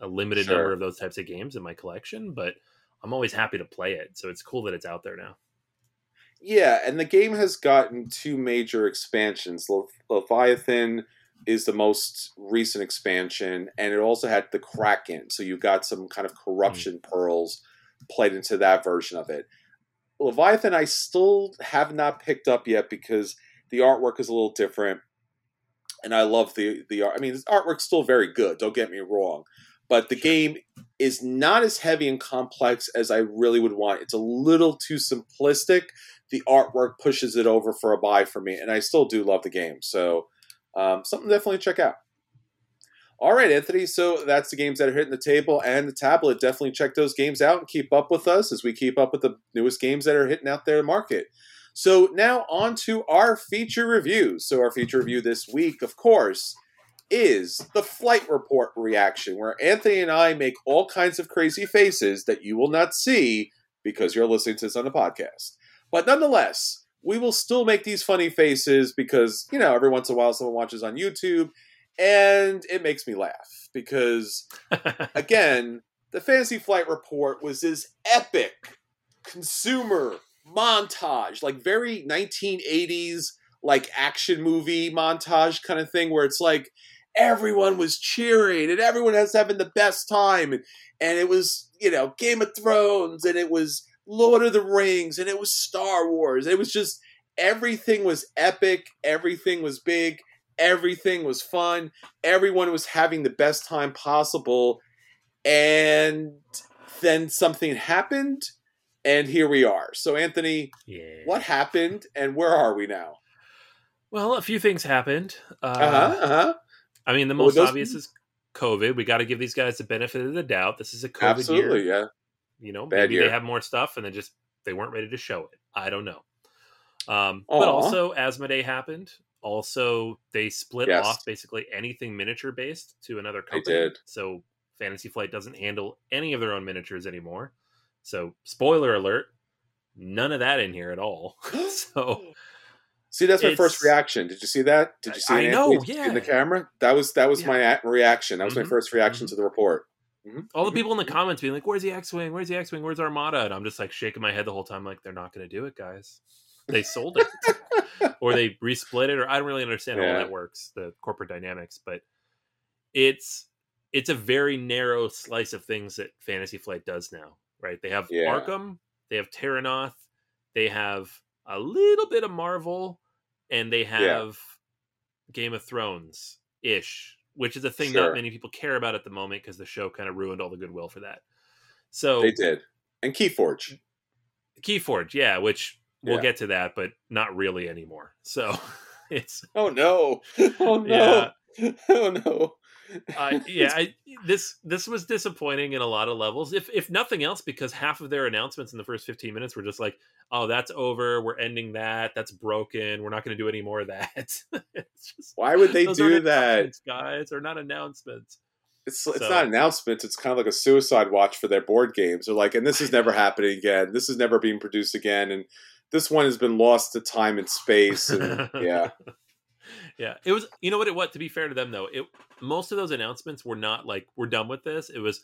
a limited number of those types of games in my collection, but I'm always happy to play it. So it's cool that it's out there now. Yeah. And the game has gotten 2 major expansions. Leviathan is the most recent expansion, and it also had the Kraken. So you got some kind of corruption pearls played into that version of it. Leviathan, I still have not picked up yet, because the artwork is a little different. And I love the artwork's still very good. Don't get me wrong. But the game is not as heavy and complex as I really would want. It's a little too simplistic. The artwork pushes it over for a buy for me, and I still do love the game. So something to definitely check out. All right, Anthony. So that's the games that are hitting the table and the tablet. Definitely check those games out and keep up with us as we keep up with the newest games that are hitting out there in the market. So now on to our feature review. So our feature review this week, of course, is the Flight Report reaction, where Anthony and I make all kinds of crazy faces that you will not see because you're listening to this on the podcast. But nonetheless, we will still make these funny faces because, every once in a while someone watches on YouTube, and it makes me laugh because, again, the Fantasy Flight Report was this epic consumer montage, like very 1980s, like action movie montage kind of thing, where it's like everyone was cheering and everyone was having the best time, and it was Game of Thrones, and it was Lord of the Rings, and it was Star Wars. It was just everything was epic, everything was big, everything was fun, everyone was having the best time possible, and then something happened. And here we are. So, Anthony, what happened and where are we now? Well, a few things happened. I mean, the most obvious is COVID. We got to give these guys the benefit of the doubt. This is a COVID year. Absolutely, yeah. Maybe they have more stuff and they weren't ready to show it. I don't know. But also, Asmodee happened. Also, they split off basically anything miniature-based to another company. They did. So, Fantasy Flight doesn't handle any of their own miniatures anymore. So, spoiler alert, none of that in here at all. so See, that's my first reaction. Did you see that? Did you see Anthony in the camera? That was my reaction. That was my first reaction to the report. Mm-hmm. All the people in the comments being like, "Where's the X-Wing? Where's the X-Wing? Where's Armada?" And I'm just like shaking my head the whole time, like, they're not going to do it, guys. They sold it, or they resplit it, or I don't really understand how that works, the corporate dynamics. But it's a very narrow slice of things that Fantasy Flight does now, right? They have Arkham, they have Terranoth, they have a little bit of Marvel, and they have Game of Thrones ish, which is a thing not many people care about at the moment because the show kind of ruined all the goodwill for that. So they did, and Keyforge, which. We'll get to that, but not really anymore. So it's... Oh, no. This was disappointing in a lot of levels, if nothing else, because half of their announcements in the first 15 minutes were just like, oh, that's over. We're ending that. That's broken. We're not going to do any more of that. Why would they do that? Guys, they're not announcements. It's not announcements. It's kind of like a suicide watch for their board games. They're like, and this is never happening again. This is never being produced again. And this one has been lost to time and space. And, yeah. It was, you know what it was, to be fair to them though, most of those announcements were not like, we're done with this. It was,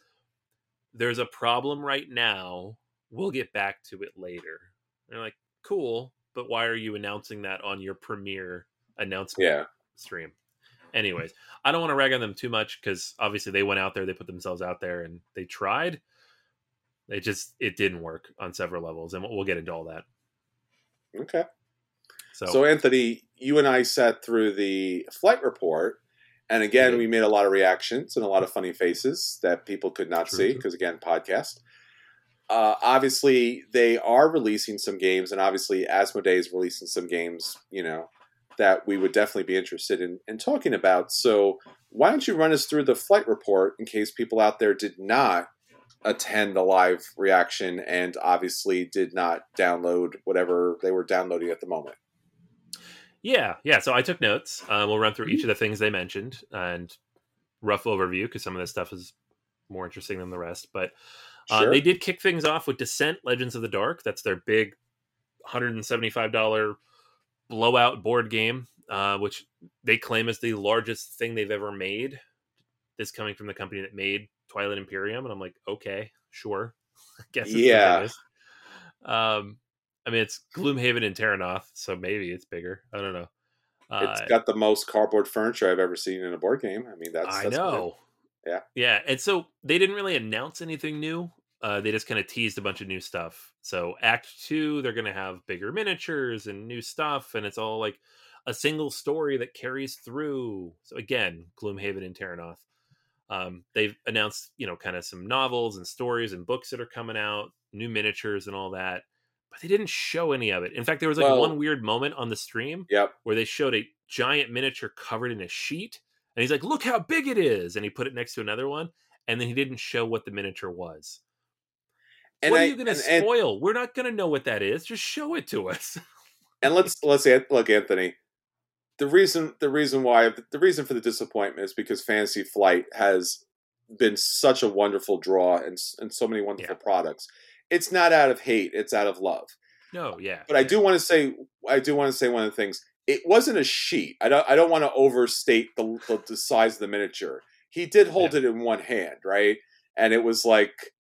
there's a problem right now. We'll get back to it later. And they're like, cool. But why are you announcing that on your premiere announcement stream? Anyways, I don't want to rag on them too much because obviously they went out there, they put themselves out there and they tried. It didn't work on several levels. And we'll get into all that. Okay. So Anthony, you and I sat through the flight report. And again, we made a lot of reactions and a lot of funny faces that people could not see because, again, podcast. Obviously, they are releasing some games. And obviously, Asmodee is releasing some games, that we would definitely be interested in talking about. So why don't you run us through the flight report in case people out there did not attend the live reaction and obviously did not download whatever they were downloading at the moment. Yeah. So I took notes. We'll run through each of the things they mentioned and rough overview because some of this stuff is more interesting than the rest. But they did kick things off with Descent: Legends of the Dark. That's their big $175 blowout board game, which they claim is the largest thing they've ever made. This coming from the company that made Twilight Imperium, and I'm like, okay, sure. I guess it's the biggest. I mean, it's Gloomhaven and Terranoth, so maybe it's bigger. I don't know. It's got the most cardboard furniture I've ever seen in a board game. I mean, that's know. Good. Yeah. And so they didn't really announce anything new. They just kind of teased a bunch of new stuff. So Act 2, they're going to have bigger miniatures and new stuff, and it's all like a single story that carries through. So again, Gloomhaven and Terranoth. They've announced, kind of some novels and stories and books that are coming out, new miniatures and all that, but they didn't show any of it. In fact, there was one weird moment on the stream where they showed a giant miniature covered in a sheet and he's like, look how big it is. And he put it next to another one. And then he didn't show what the miniature was. And what are you going to spoil? We're not going to know what that is. Just show it to us. And let's say, look, Anthony, The reason for the disappointment is because Fantasy Flight has been such a wonderful draw and so many wonderful products. It's not out of hate; it's out of love. No, yeah. But I do want to say one of the things. It wasn't a sheet. I don't want to overstate the size of the miniature. He did hold it in one hand, right? And it was like,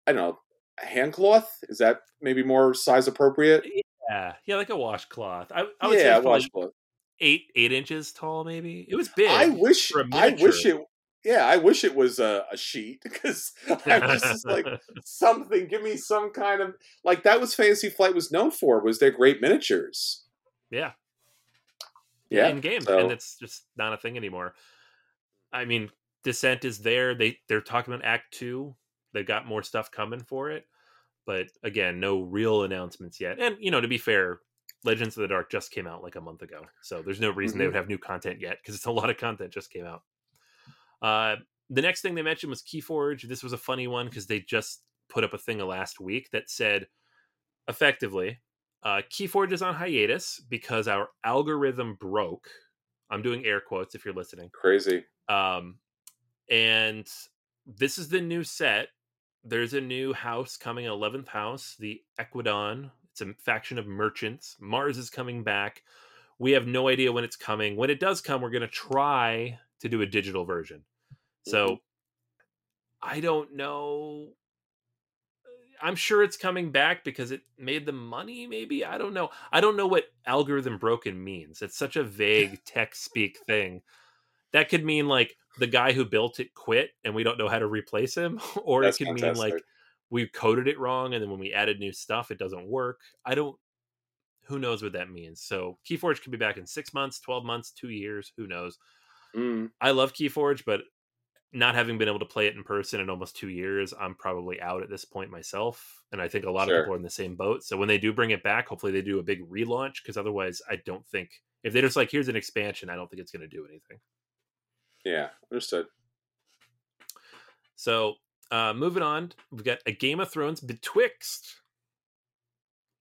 I don't know, a hand cloth? Is that maybe more size appropriate? Yeah, like a washcloth. I would say a washcloth. 8 inches tall, maybe. It was big. I wish it was a sheet because I was just like, something, give me some kind of, like, that was Fantasy Flight was known for, was their great miniatures. Yeah. In game, so. And it's just not a thing anymore. I mean, Descent is there. They're talking about Act 2. They've got more stuff coming for it, but again, no real announcements yet. And to be fair, Legends of the Dark just came out like a month ago, so there's no reason they would have new content yet because it's a lot of content just came out. The next thing they mentioned was Keyforge. This was a funny one because they just put up a thing last week that said, effectively, Keyforge is on hiatus because our algorithm broke. I'm doing air quotes if you're listening. Crazy. And this is the new set. There's a new house coming, 11th house, the Equidon. It's a faction of merchants. Mars is coming back. We have no idea when it's coming. When it does come, we're going to try to do a digital version. So I don't know. I'm sure it's coming back because it made the money, maybe. I don't know. I don't know what algorithm broken means. It's such a vague tech speak thing. That could mean like the guy who built it quit and we don't know how to replace him. Or it could mean like we coded it wrong and then when we added new stuff, it doesn't work. Who knows what that means? So Keyforge could be back in 6 months, 12 months, 2 years. Who knows? I love Keyforge, but not having been able to play it in person in almost 2 years, I'm probably out at this point myself. And I think a lot of people are in the same boat. So when they do bring it back, hopefully they do a big relaunch, because otherwise I don't think, if they're just like, here's an expansion, I don't think it's going to do anything. Yeah, understood. So moving on, we've got a Game of Thrones Betwixt.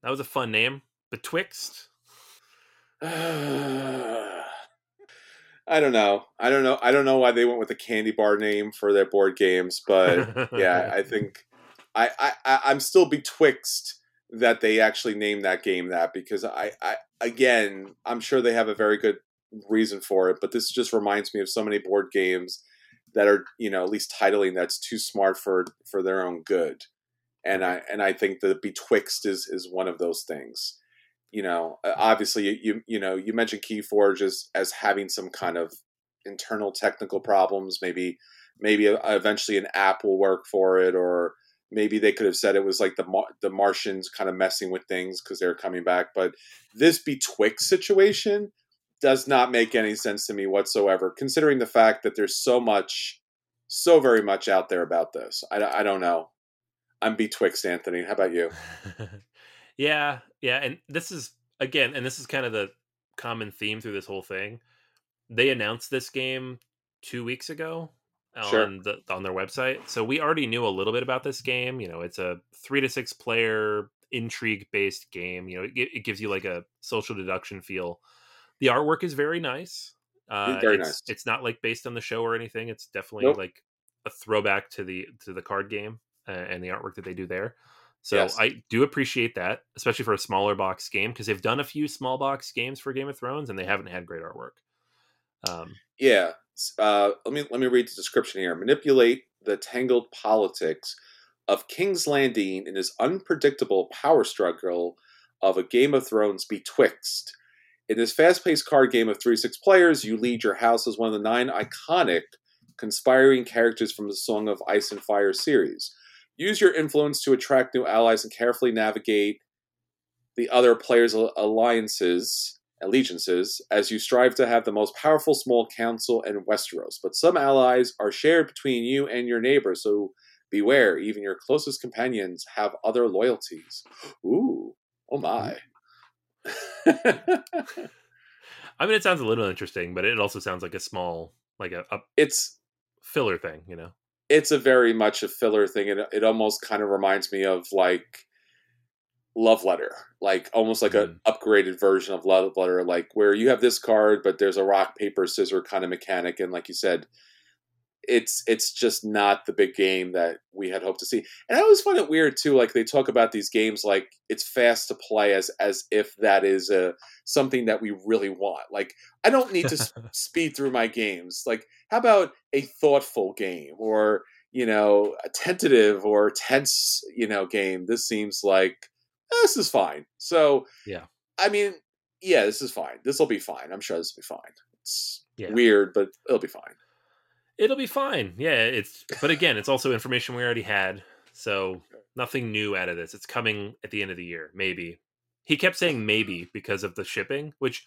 That was a fun name. Betwixt. I don't know. I don't know why they went with a candy bar name for their board games, but yeah, I think I'm still betwixt that they actually named that game that, because I again, I'm sure they have a very good reason for it, but this just reminds me of so many board games that are, you know, at least titling that's too smart for their own good. And I think the betwixt is one of those things. You know, obviously, you mentioned Keyforge as having some kind of internal technical problems. Maybe eventually an app will work for it, or maybe they could have said it was like the Martians kind of messing with things because they're coming back. But this betwixt situation does not make any sense to me whatsoever, considering the fact that there's so very much out there about this. I don't know. I'm betwixt, Anthony. How about you? Yeah, and this is kind of the common theme through this whole thing. They announced this game 2 weeks ago on their website, so we already knew a little bit about this game. You know, it's a 3 to 6 player intrigue-based game. You know, it gives you like a social deduction feel. The artwork is very nice. It's very nice. It's not like based on the show or anything. It's definitely like a throwback to the card game and the artwork that they do there. So yes. I do appreciate that, especially for a smaller box game, because they've done a few small box games for Game of Thrones and they haven't had great artwork. Yeah. Let me read the description here. Manipulate the tangled politics of King's Landing in his unpredictable power struggle of a Game of Thrones betwixt. In this fast-paced card game of 3 to 6 players, you lead your house as one of the 9 iconic conspiring characters from the Song of Ice and Fire series. Use your influence to attract new allies and carefully navigate the other players' allegiances as you strive to have the most powerful small council in Westeros. But some allies are shared between you and your neighbors, so beware, even your closest companions have other loyalties. Ooh, oh my. I mean, it sounds a little interesting, but it also sounds like a small, like a it's filler thing, you know? It's a very much a filler thing. And it almost kind of reminds me of like Love Letter, like almost like an upgraded version of Love Letter, like where you have this card, but there's a rock, paper, scissor kind of mechanic. And like you said, it's just not the big game that we had hoped to see. And I always find it weird too. Like they talk about these games, like it's fast to play as if that is something that we really want. Like I don't need to speed through my games. Like how about a thoughtful game, or, you know, a tentative or tense, you know, game? This seems like this is fine. So yeah, I mean, yeah, this is fine. This will be fine. I'm sure this will be fine. It's weird, but it'll be fine. It'll be fine. Yeah, but again, it's also information we already had. So nothing new out of this. It's coming at the end of the year, maybe. He kept saying maybe because of the shipping, which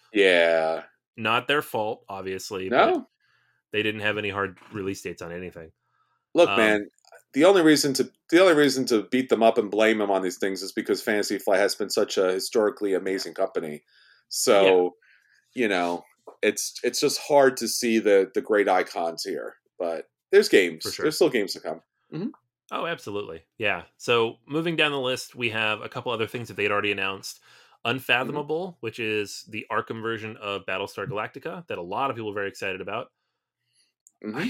not their fault, obviously. No. But they didn't have any hard release dates on anything. Look, man, the only reason to beat them up and blame them on these things is because Fantasy Flight has been such a historically amazing company. So, you know, it's just hard to see the great icons here, but there's games. For sure. There's still games to come. Mm-hmm. Oh, absolutely. Yeah. So moving down the list, we have a couple other things that they had already announced. Unfathomable, which is the Arkham version of Battlestar Galactica that a lot of people are very excited about. Mm-hmm.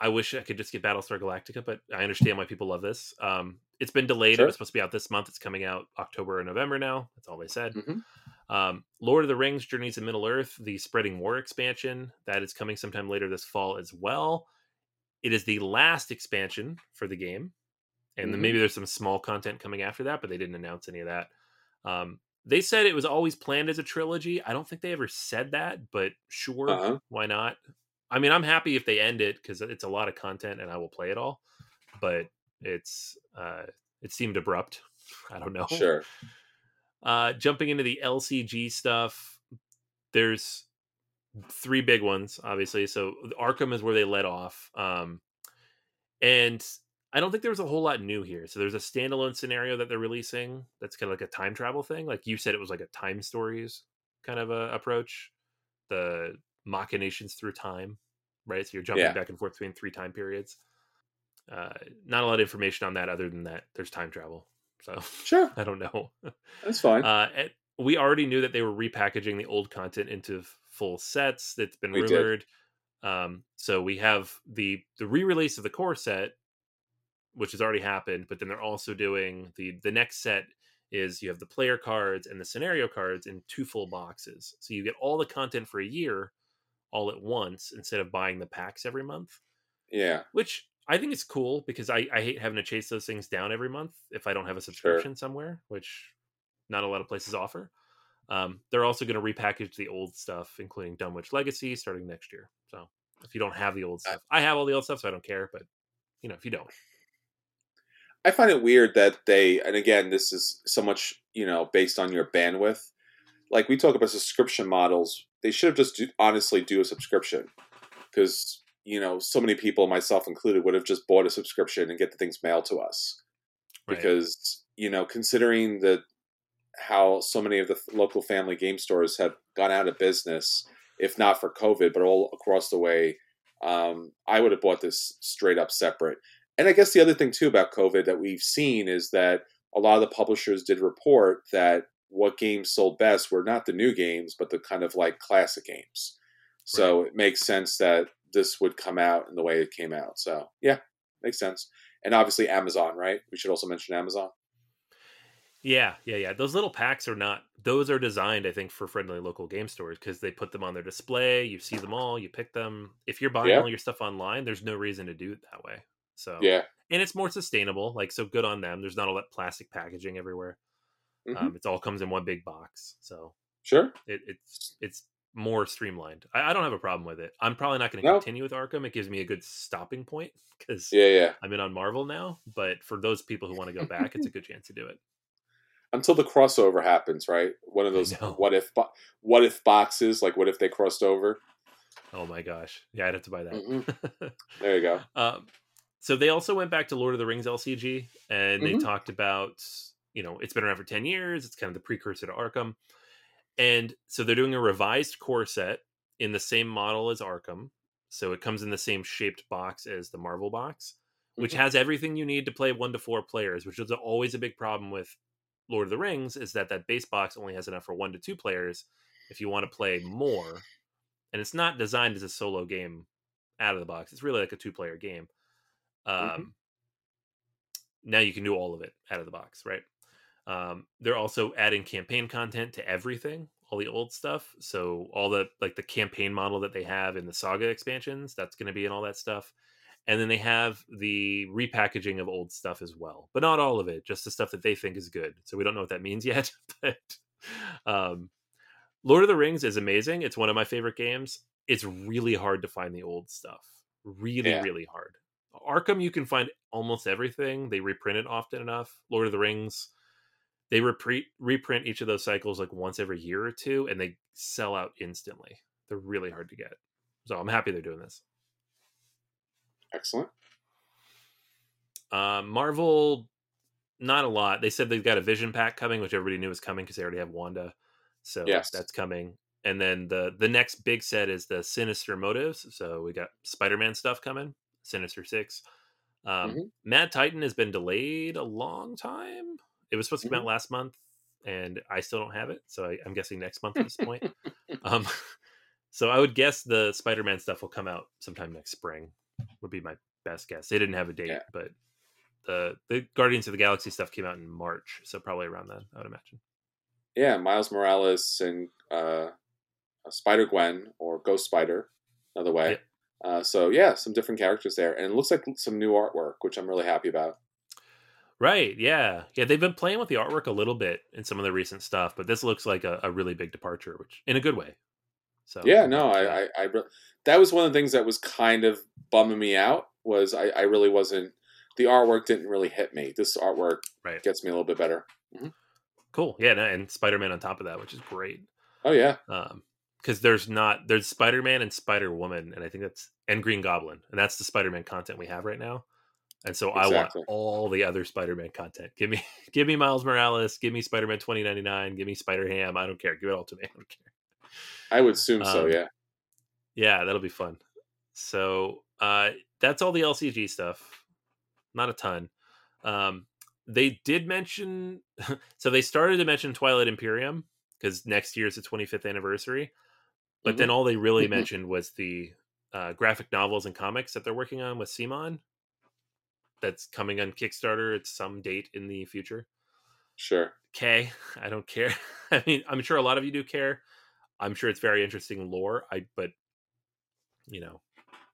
I wish I could just get Battlestar Galactica, but I understand why people love this. It's been delayed. It was supposed to be out this month. It's coming out October or November now. That's all they said. Mm-hmm. Lord of the Rings, Journeys of Middle-earth, the Spreading War expansion, that is coming sometime later this fall as well. It is the last expansion for the game. And then maybe there's some small content coming after that, but they didn't announce any of that. They said it was always planned as a trilogy. I don't think they ever said that, but sure, why not? I mean, I'm happy if they end it because it's a lot of content and I will play it all. But it's it seemed abrupt. I don't know. Sure. Jumping into the LCG stuff, there's three big ones, obviously. So Arkham is where they let off. And I don't think there was a whole lot new here. So there's a standalone scenario that they're releasing that's kind of like a time travel thing. Like you said, it was like a Time Stories kind of a approach. The machinations through time, right? So you're jumping back and forth between three time periods. Not a lot of information on that other than that there's time travel. So sure, I don't know. That's fine. We already knew that they were repackaging the old content into full sets. That's been rumored. So we have the re-release of the core set, which has already happened. But then they're also doing the next set is you have the player cards and the scenario cards in two full boxes. So you get all the content for a year all at once instead of buying the packs every month. Yeah, which I think it's cool because I hate having to chase those things down every month if I don't have a subscription somewhere, which not a lot of places offer. They're also going to repackage the old stuff, including Dunwich Legacy, starting next year. So if you don't have the old stuff, I have all the old stuff, so I don't care. But, you know, if you don't. I find it weird that they, and again, this is so much, you know, based on your bandwidth. Like we talk about subscription models. They should have just honestly do a subscription because, you know, so many people, myself included, would have just bought a subscription and get the things mailed to us. Right. Because, you know, considering how so many of the local family game stores have gone out of business, if not for COVID, but all across the way, I would have bought this straight up separate. And I guess the other thing, too, about COVID that we've seen is that a lot of the publishers did report that what games sold best were not the new games, but the kind of like classic games. So it makes sense that this would come out in the way it came out. So yeah, makes sense. And obviously Amazon, right? We should also mention Amazon. Yeah. Those little packs those are designed, I think, for friendly local game stores because they put them on their display. You see them all, you pick them. If you're buying all your stuff online, there's no reason to do it that way. So yeah. And it's more sustainable. Like, so good on them. There's not all that plastic packaging everywhere. It all comes in one big box. So sure. It's more streamlined. I don't have a problem with it. I'm probably not going to continue with Arkham. It gives me a good stopping point because I'm in on Marvel now. But for those people who want to go back, it's a good chance to do it until the crossover happens, right? One of those what if boxes, like what if they crossed over? Oh my gosh, yeah, I'd have to buy that. There you go. So they also went back to Lord of the Rings LCG, and they talked about, you know, it's been around for 10 years. It's kind of the precursor to Arkham. And so they're doing a revised core set in the same model as Arkham. So it comes in the same shaped box as the Marvel box, which has everything you need to play 1 to 4 players, which is always a big problem with Lord of the Rings, is that base box only has enough for 1 to 2 players if you want to play more. And it's not designed as a solo game out of the box. It's really like a 2-player game. Now you can do all of it out of the box, right? They're also adding campaign content to everything, all the old stuff. So all the, like, the campaign model that they have in the saga expansions, that's going to be in all that stuff. And then they have the repackaging of old stuff as well, but not all of it, just the stuff that they think is good. So we don't know what that means yet, but Lord of the Rings is amazing. It's one of my favorite games. It's really hard to find the old stuff. Really hard. Arkham, you can find almost everything. They reprint it often enough. Lord of the Rings, they reprint each of those cycles like once every year or two, and they sell out instantly. They're really hard to get. So I'm happy they're doing this. Excellent. Marvel, not a lot. They said they've got a Vision Pack coming, which everybody knew was coming because they already have Wanda. So that's coming. And then the next big set is the Sinister Motives. So we got Spider-Man stuff coming, Sinister Six. Mad Titan has been delayed a long time. It was supposed to come out last month, and I still don't have it, so I'm guessing next month at this point. So I would guess the Spider-Man stuff will come out sometime next spring, would be my best guess. They didn't have a date, but the Guardians of the Galaxy stuff came out in March, so probably around then, I would imagine. Yeah, Miles Morales and Spider-Gwen, or Ghost Spider, another way. Yep. So yeah, some different characters there. And it looks like some new artwork, which I'm really happy about. Right, yeah. Yeah, they've been playing with the artwork a little bit in some of the recent stuff, but this looks like a really big departure, which in a good way. So yeah, no, I that was one of the things that was kind of bumming me out, was I really wasn't, the artwork didn't really hit me. This artwork gets me a little bit better. Mm-hmm. Cool, yeah, and Spider-Man on top of that, which is great. Oh, yeah. Because there's Spider-Man and Spider-Woman, and I think that's, and Green Goblin, and that's the Spider-Man content we have right now. And so exactly. I want all the other Spider-Man content. Give me Miles Morales. Give me Spider-Man 2099. Give me Spider-Ham. I don't care. Give it all to me. I don't care. I would assume so, yeah. Yeah, that'll be fun. So that's all the LCG stuff. Not a ton. They did mention... so they started to mention Twilight Imperium, because next year is the 25th anniversary. But then all they really mentioned was the graphic novels and comics that they're working on with Simon. That's coming on Kickstarter at some date in the future. Sure. Okay. I don't care. I mean, I'm sure a lot of you do care. I'm sure it's very interesting lore. But you know,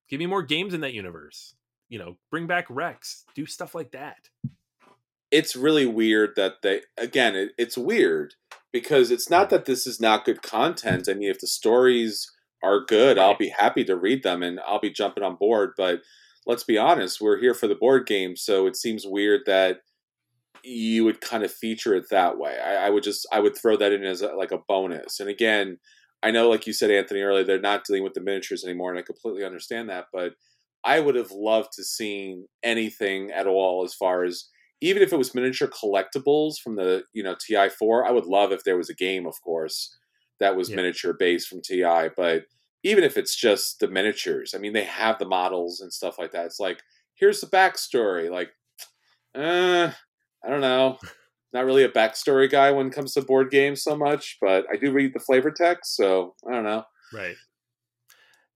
give me more games in that universe, you know, bring back Rex, do stuff like that. It's really weird that they, again, it's weird because it's not that this is not good content. I mean, if the stories are good, I'll be happy to read them and I'll be jumping on board, but let's be honest, we're here for the board game, so it seems weird that you would kind of feature it that way. I would throw that in as like a bonus. And again, I know, like you said, Anthony, earlier, they're not dealing with the miniatures anymore, and I completely understand that, but I would have loved to seen anything at all as far as, even if it was miniature collectibles from the, you know, TI4, I would love if there was a game, of course, that was miniature based from TI, but even if it's just the miniatures, I mean, they have the models and stuff like that. It's like, here's the backstory. Like, I don't know. Not really a backstory guy when it comes to board games so much, but I do read the flavor text, so I don't know. Right.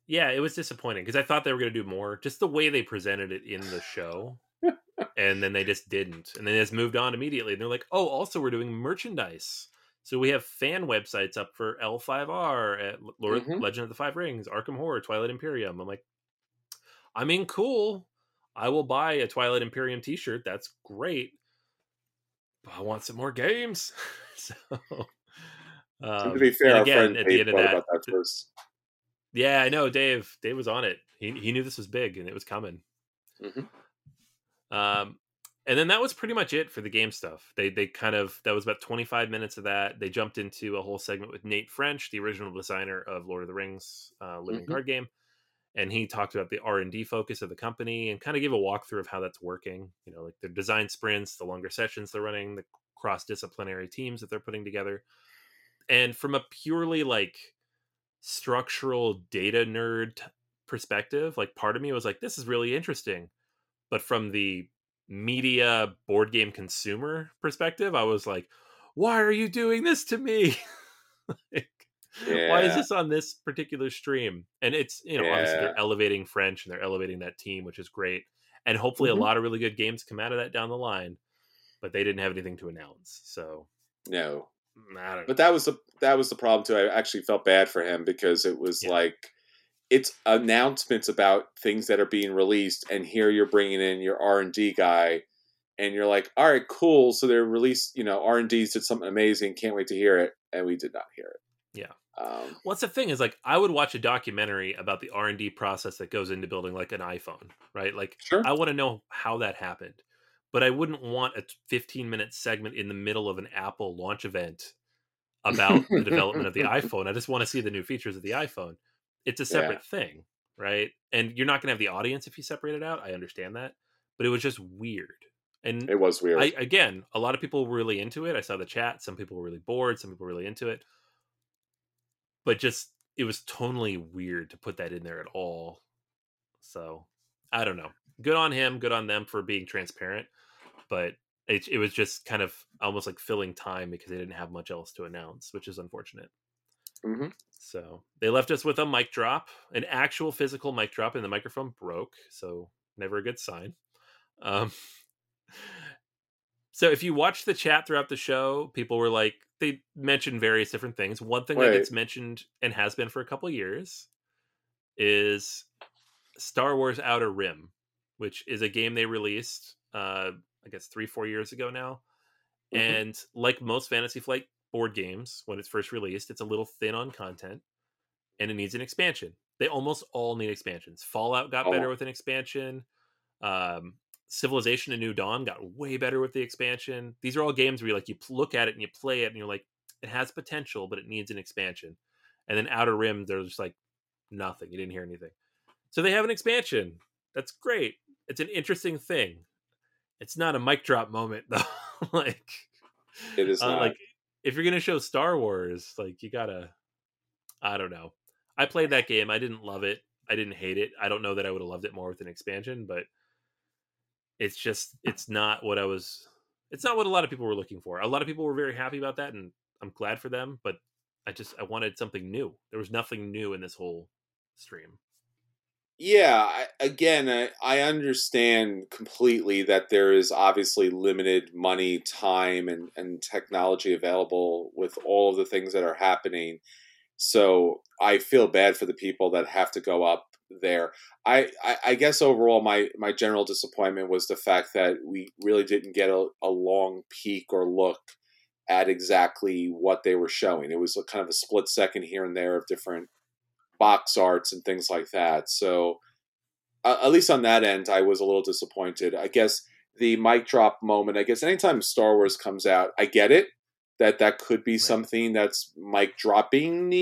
Yeah, it was disappointing because I thought they were going to do more. Just the way they presented it in the show, and then they just didn't. And then they just moved on immediately. And they're like, oh, also we're doing merchandise. So we have fan websites up for L5R at Legend of the Five Rings, Arkham Horror, Twilight Imperium. I'm like, I mean, cool. I will buy a Twilight Imperium t-shirt. That's great. But I want some more games. So to be fair, again, at the end of that yeah, I know Dave was on it. He knew this was big and it was coming. Mm-hmm. And then that was pretty much it for the game stuff. They kind of, that was about 25 minutes of that. They jumped into a whole segment with Nate French, the original designer of Lord of the Rings living card game. And he talked about the R&D focus of the company and kind of gave a walkthrough of how that's working. You know, like their design sprints, the longer sessions they're running, the cross-disciplinary teams that they're putting together. And from a purely like structural data nerd perspective, like part of me was like, this is really interesting. But from the media board game consumer perspective, I was like, why are you doing this to me? Like, yeah. Why is this on this particular stream? And it's, you know, obviously they're elevating French and they're elevating that team, which is great, and hopefully a lot of really good games come out of that down the line, but they didn't have anything to announce, so no, I don't know. But that was the problem too. I actually felt bad for him because it was like, it's announcements about things that are being released, and here you're bringing in your R&D guy, and you're like, all right, cool. So they're released, you know, R&D's did something amazing. Can't wait to hear it. And we did not hear it. Yeah. What's the thing is like, I would watch a documentary about the R&D process that goes into building like an iPhone, right? Like I want to know how that happened, but I wouldn't want a 15-minute segment in the middle of an Apple launch event about the development of the iPhone. I just want to see the new features of the iPhone. It's a separate thing, right? And you're not going to have the audience if you separate it out. I understand that. But it was just weird. And it was weird. Again, a lot of people were really into it. I saw the chat. Some people were really bored. Some people were really into it. But just, it was totally weird to put that in there at all. So, I don't know. Good on him. Good on them for being transparent. But it was just kind of almost like filling time because they didn't have much else to announce, which is unfortunate. Mm-hmm. So they left us with a mic drop, an actual physical mic drop, and the microphone broke. So never a good sign. So if you watch the chat throughout the show, people were like, they mentioned various different things. One thing that gets mentioned and has been for a couple of years is Star Wars Outer Rim, which is a game they released, I guess, 3-4 years ago now. Mm-hmm. And like most Fantasy Flight board games, when it's first released, it's a little thin on content and it needs an expansion. They almost all need expansions. Fallout got better with an expansion. Civilization: A New Dawn got way better with the expansion. These are all games where you like you look at it and you play it and you're like, it has potential, but it needs an expansion. And then Outer Rim, there's just like nothing. You didn't hear anything. So they have an expansion. That's great. It's an interesting thing. It's not a mic drop moment though. Like it is not. Like if you're gonna show Star Wars, like you gotta. I don't know. I played that game. I didn't love it. I didn't hate it. I don't know that I would have loved it more with an expansion, but. It's just, it's not what a lot of people were looking for. A lot of people were very happy about that, and I'm glad for them, but I wanted something new. There was nothing new in this whole stream. Yeah, I understand completely that there is obviously limited money, time, and technology available with all of the things that are happening. So I feel bad for the people that have to go up there. I guess overall my general disappointment was the fact that we really didn't get a long peek or look at exactly what they were showing. It was kind of a split second here and there of different box arts and things like that. So at least on that end, I was a little disappointed. I guess the mic drop moment, I guess anytime Star Wars comes out, I get it. That could be right. Something that's mic dropping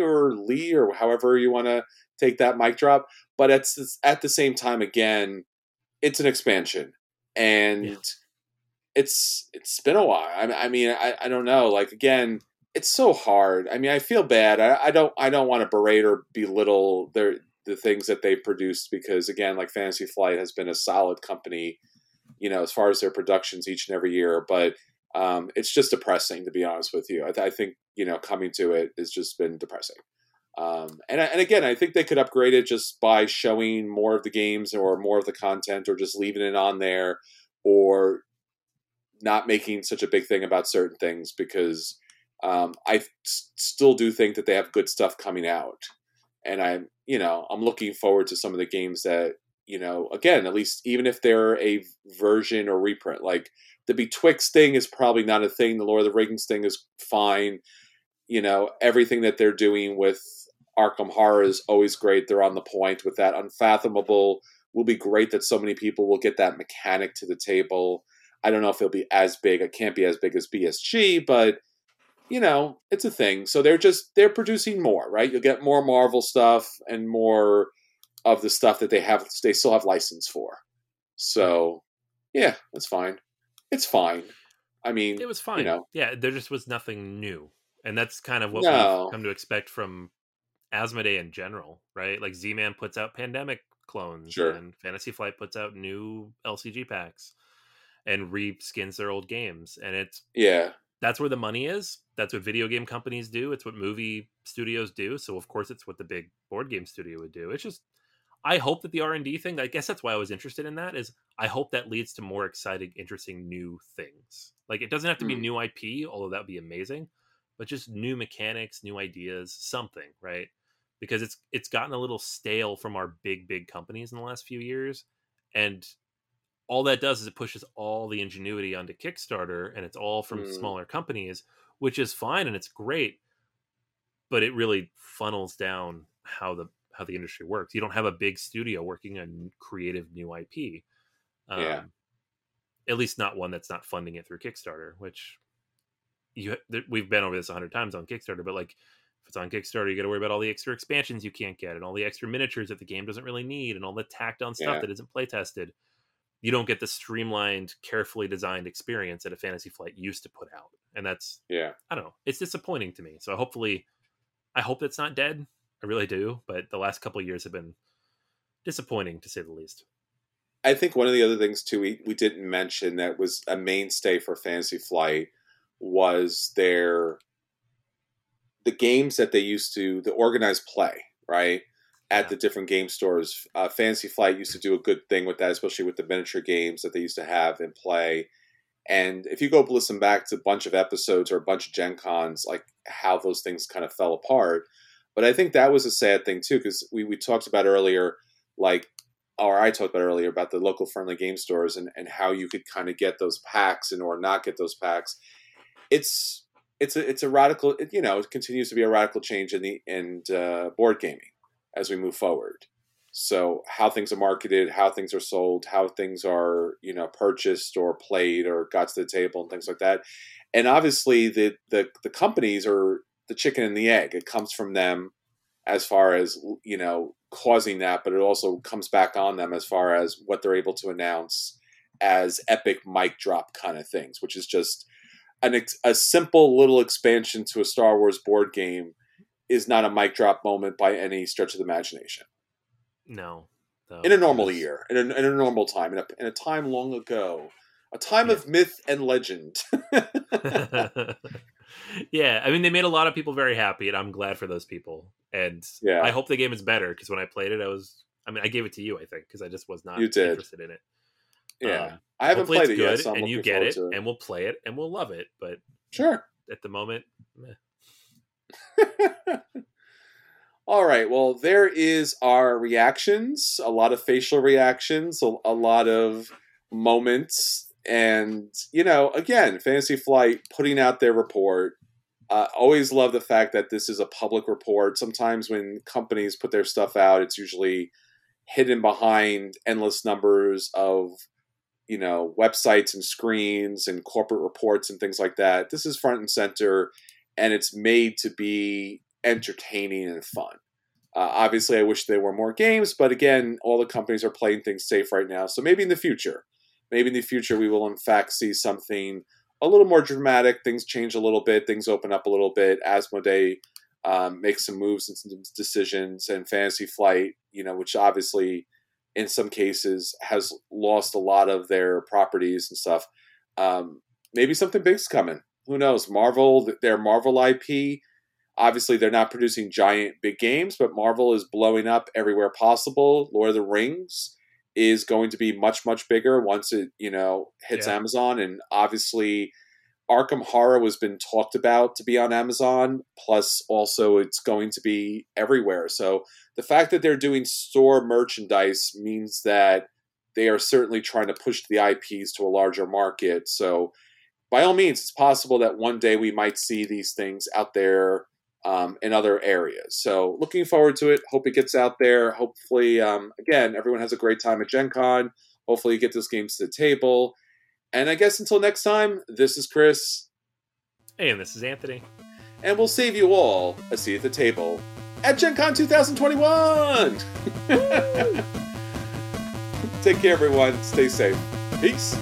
or Lee or however you want to take that mic drop. But at the same time, again, it's an expansion. And yeah. It's been a while. I mean, I don't know. Like, again, it's so hard. I mean, I feel bad. I don't want to berate or belittle the things that they produced because, again, like Fantasy Flight has been a solid company, you know, as far as their productions each and every year. But it's just depressing, to be honest with you. I think, you know, coming to it has just been depressing. And again, I think they could upgrade it just by showing more of the games or more of the content or just leaving it on there or not making such a big thing about certain things because I still do think that they have good stuff coming out. And I'm looking forward to some of the games that, you know, again, at least even if they're a version or reprint, like the Betwixt thing is probably not a thing. The Lord of the Rings thing is fine. You know, everything that they're doing with Arkham Horror is always great. They're on the point with that. Unfathomable will be great that so many people will get that mechanic to the table. I don't know if it'll be as big. It can't be as big as BSG, but, you know, it's a thing. So they're producing more, right? You'll get more Marvel stuff and more of the stuff that they still have license for. So, yeah, that's fine. It's fine. I mean, it was fine. You know. Yeah, there just was nothing new. And that's kind of what we've come to expect from Asmodee in general, right? Like Z-Man puts out Pandemic clones, sure. And Fantasy Flight puts out new LCG packs and reskins their old games. And that's where the money is. That's what video game companies do. It's what movie studios do. So of course it's what the big board game studio would do. It's just, I hope that the R&D thing, I guess that's why I was interested in that, is I hope that leads to more exciting, interesting new things. Like it doesn't have to be new IP, although that'd be amazing. But just new mechanics, new ideas, something, right? Because it's gotten a little stale from our big companies in the last few years. And all that does is it pushes all the ingenuity onto Kickstarter, and it's all from smaller companies, which is fine and it's great. But it really funnels down how the industry works. You don't have a big studio working on creative new IP. At least not one that's not funding it through Kickstarter, which... we've been over this 100 times on Kickstarter, but like if it's on Kickstarter, you got to worry about all the extra expansions you can't get and all the extra miniatures that the game doesn't really need and all the tacked on stuff that isn't play tested. You don't get the streamlined, carefully designed experience that a Fantasy Flight used to put out. And that's, I don't know. It's disappointing to me. So I hope it's not dead. I really do. But the last couple of years have been disappointing to say the least. I think one of the other things too, we didn't mention that was a mainstay for Fantasy Flight was the games that they used to, the organized play, right, at the different game stores. Fantasy Flight used to do a good thing with that, especially with the miniature games that they used to have and play. And if you go listen back to a bunch of episodes or a bunch of Gen Cons, like how those things kind of fell apart. But I think that was a sad thing too, because we talked about earlier, like, or I talked about earlier about the local friendly game stores and how you could kind of get those packs and or not get those packs. It's a radical, you know, it continues to be a radical change in the board gaming as we move forward. So how things are marketed, how things are sold, how things are, you know, purchased or played or got to the table and things like that. And obviously the companies are the chicken and the egg. It comes from them as far as, you know, causing that, but it also comes back on them as far as what they're able to announce as epic mic drop kind of things, which is just a simple little expansion to a Star Wars board game is not a mic drop moment by any stretch of the imagination. No. Though. In a normal year, in a normal time, in a time long ago, a time of myth and legend. Yeah, I mean, they made a lot of people very happy, and I'm glad for those people. And I hope the game is better, because when I played it, I gave it to you, I think, because I just was not interested in it. Yeah, I haven't played it yet, so I'm looking forward to it. And we'll play it, and we'll love it, but sure, at the moment, meh. All right, well, there is our reactions, a lot of facial reactions, a lot of moments. And, you know, again, Fantasy Flight putting out their report. Always love the fact that this is a public report. Sometimes when companies put their stuff out, it's usually hidden behind endless numbers of, you know, websites and screens and corporate reports and things like that. This is front and center, and it's made to be entertaining and fun. Obviously, I wish there were more games, but again, all the companies are playing things safe right now. So maybe in the future, we will in fact see something a little more dramatic. Things change a little bit. Things open up a little bit. Asmodee makes some moves and some decisions, and Fantasy Flight, you know, which obviously in some cases has lost a lot of their properties and stuff. Maybe something big's coming. Who knows? Marvel, their Marvel IP. Obviously, they're not producing giant big games, but Marvel is blowing up everywhere possible. Lord of the Rings is going to be much, much bigger once it, you know, hits Amazon. And obviously, Arkham Horror has been talked about to be on Amazon. Plus, also, it's going to be everywhere. So the fact that they're doing store merchandise means that they are certainly trying to push the IPs to a larger market. So by all means, it's possible that one day we might see these things out there in other areas. So looking forward to it. Hope it gets out there. Hopefully, again, everyone has a great time at Gen Con. Hopefully you get those games to the table. And I guess until next time, this is Chris. Hey, and this is Anthony. And we'll save you all a seat at the table at Gen Con 2021. Take care, everyone. Stay safe. Peace.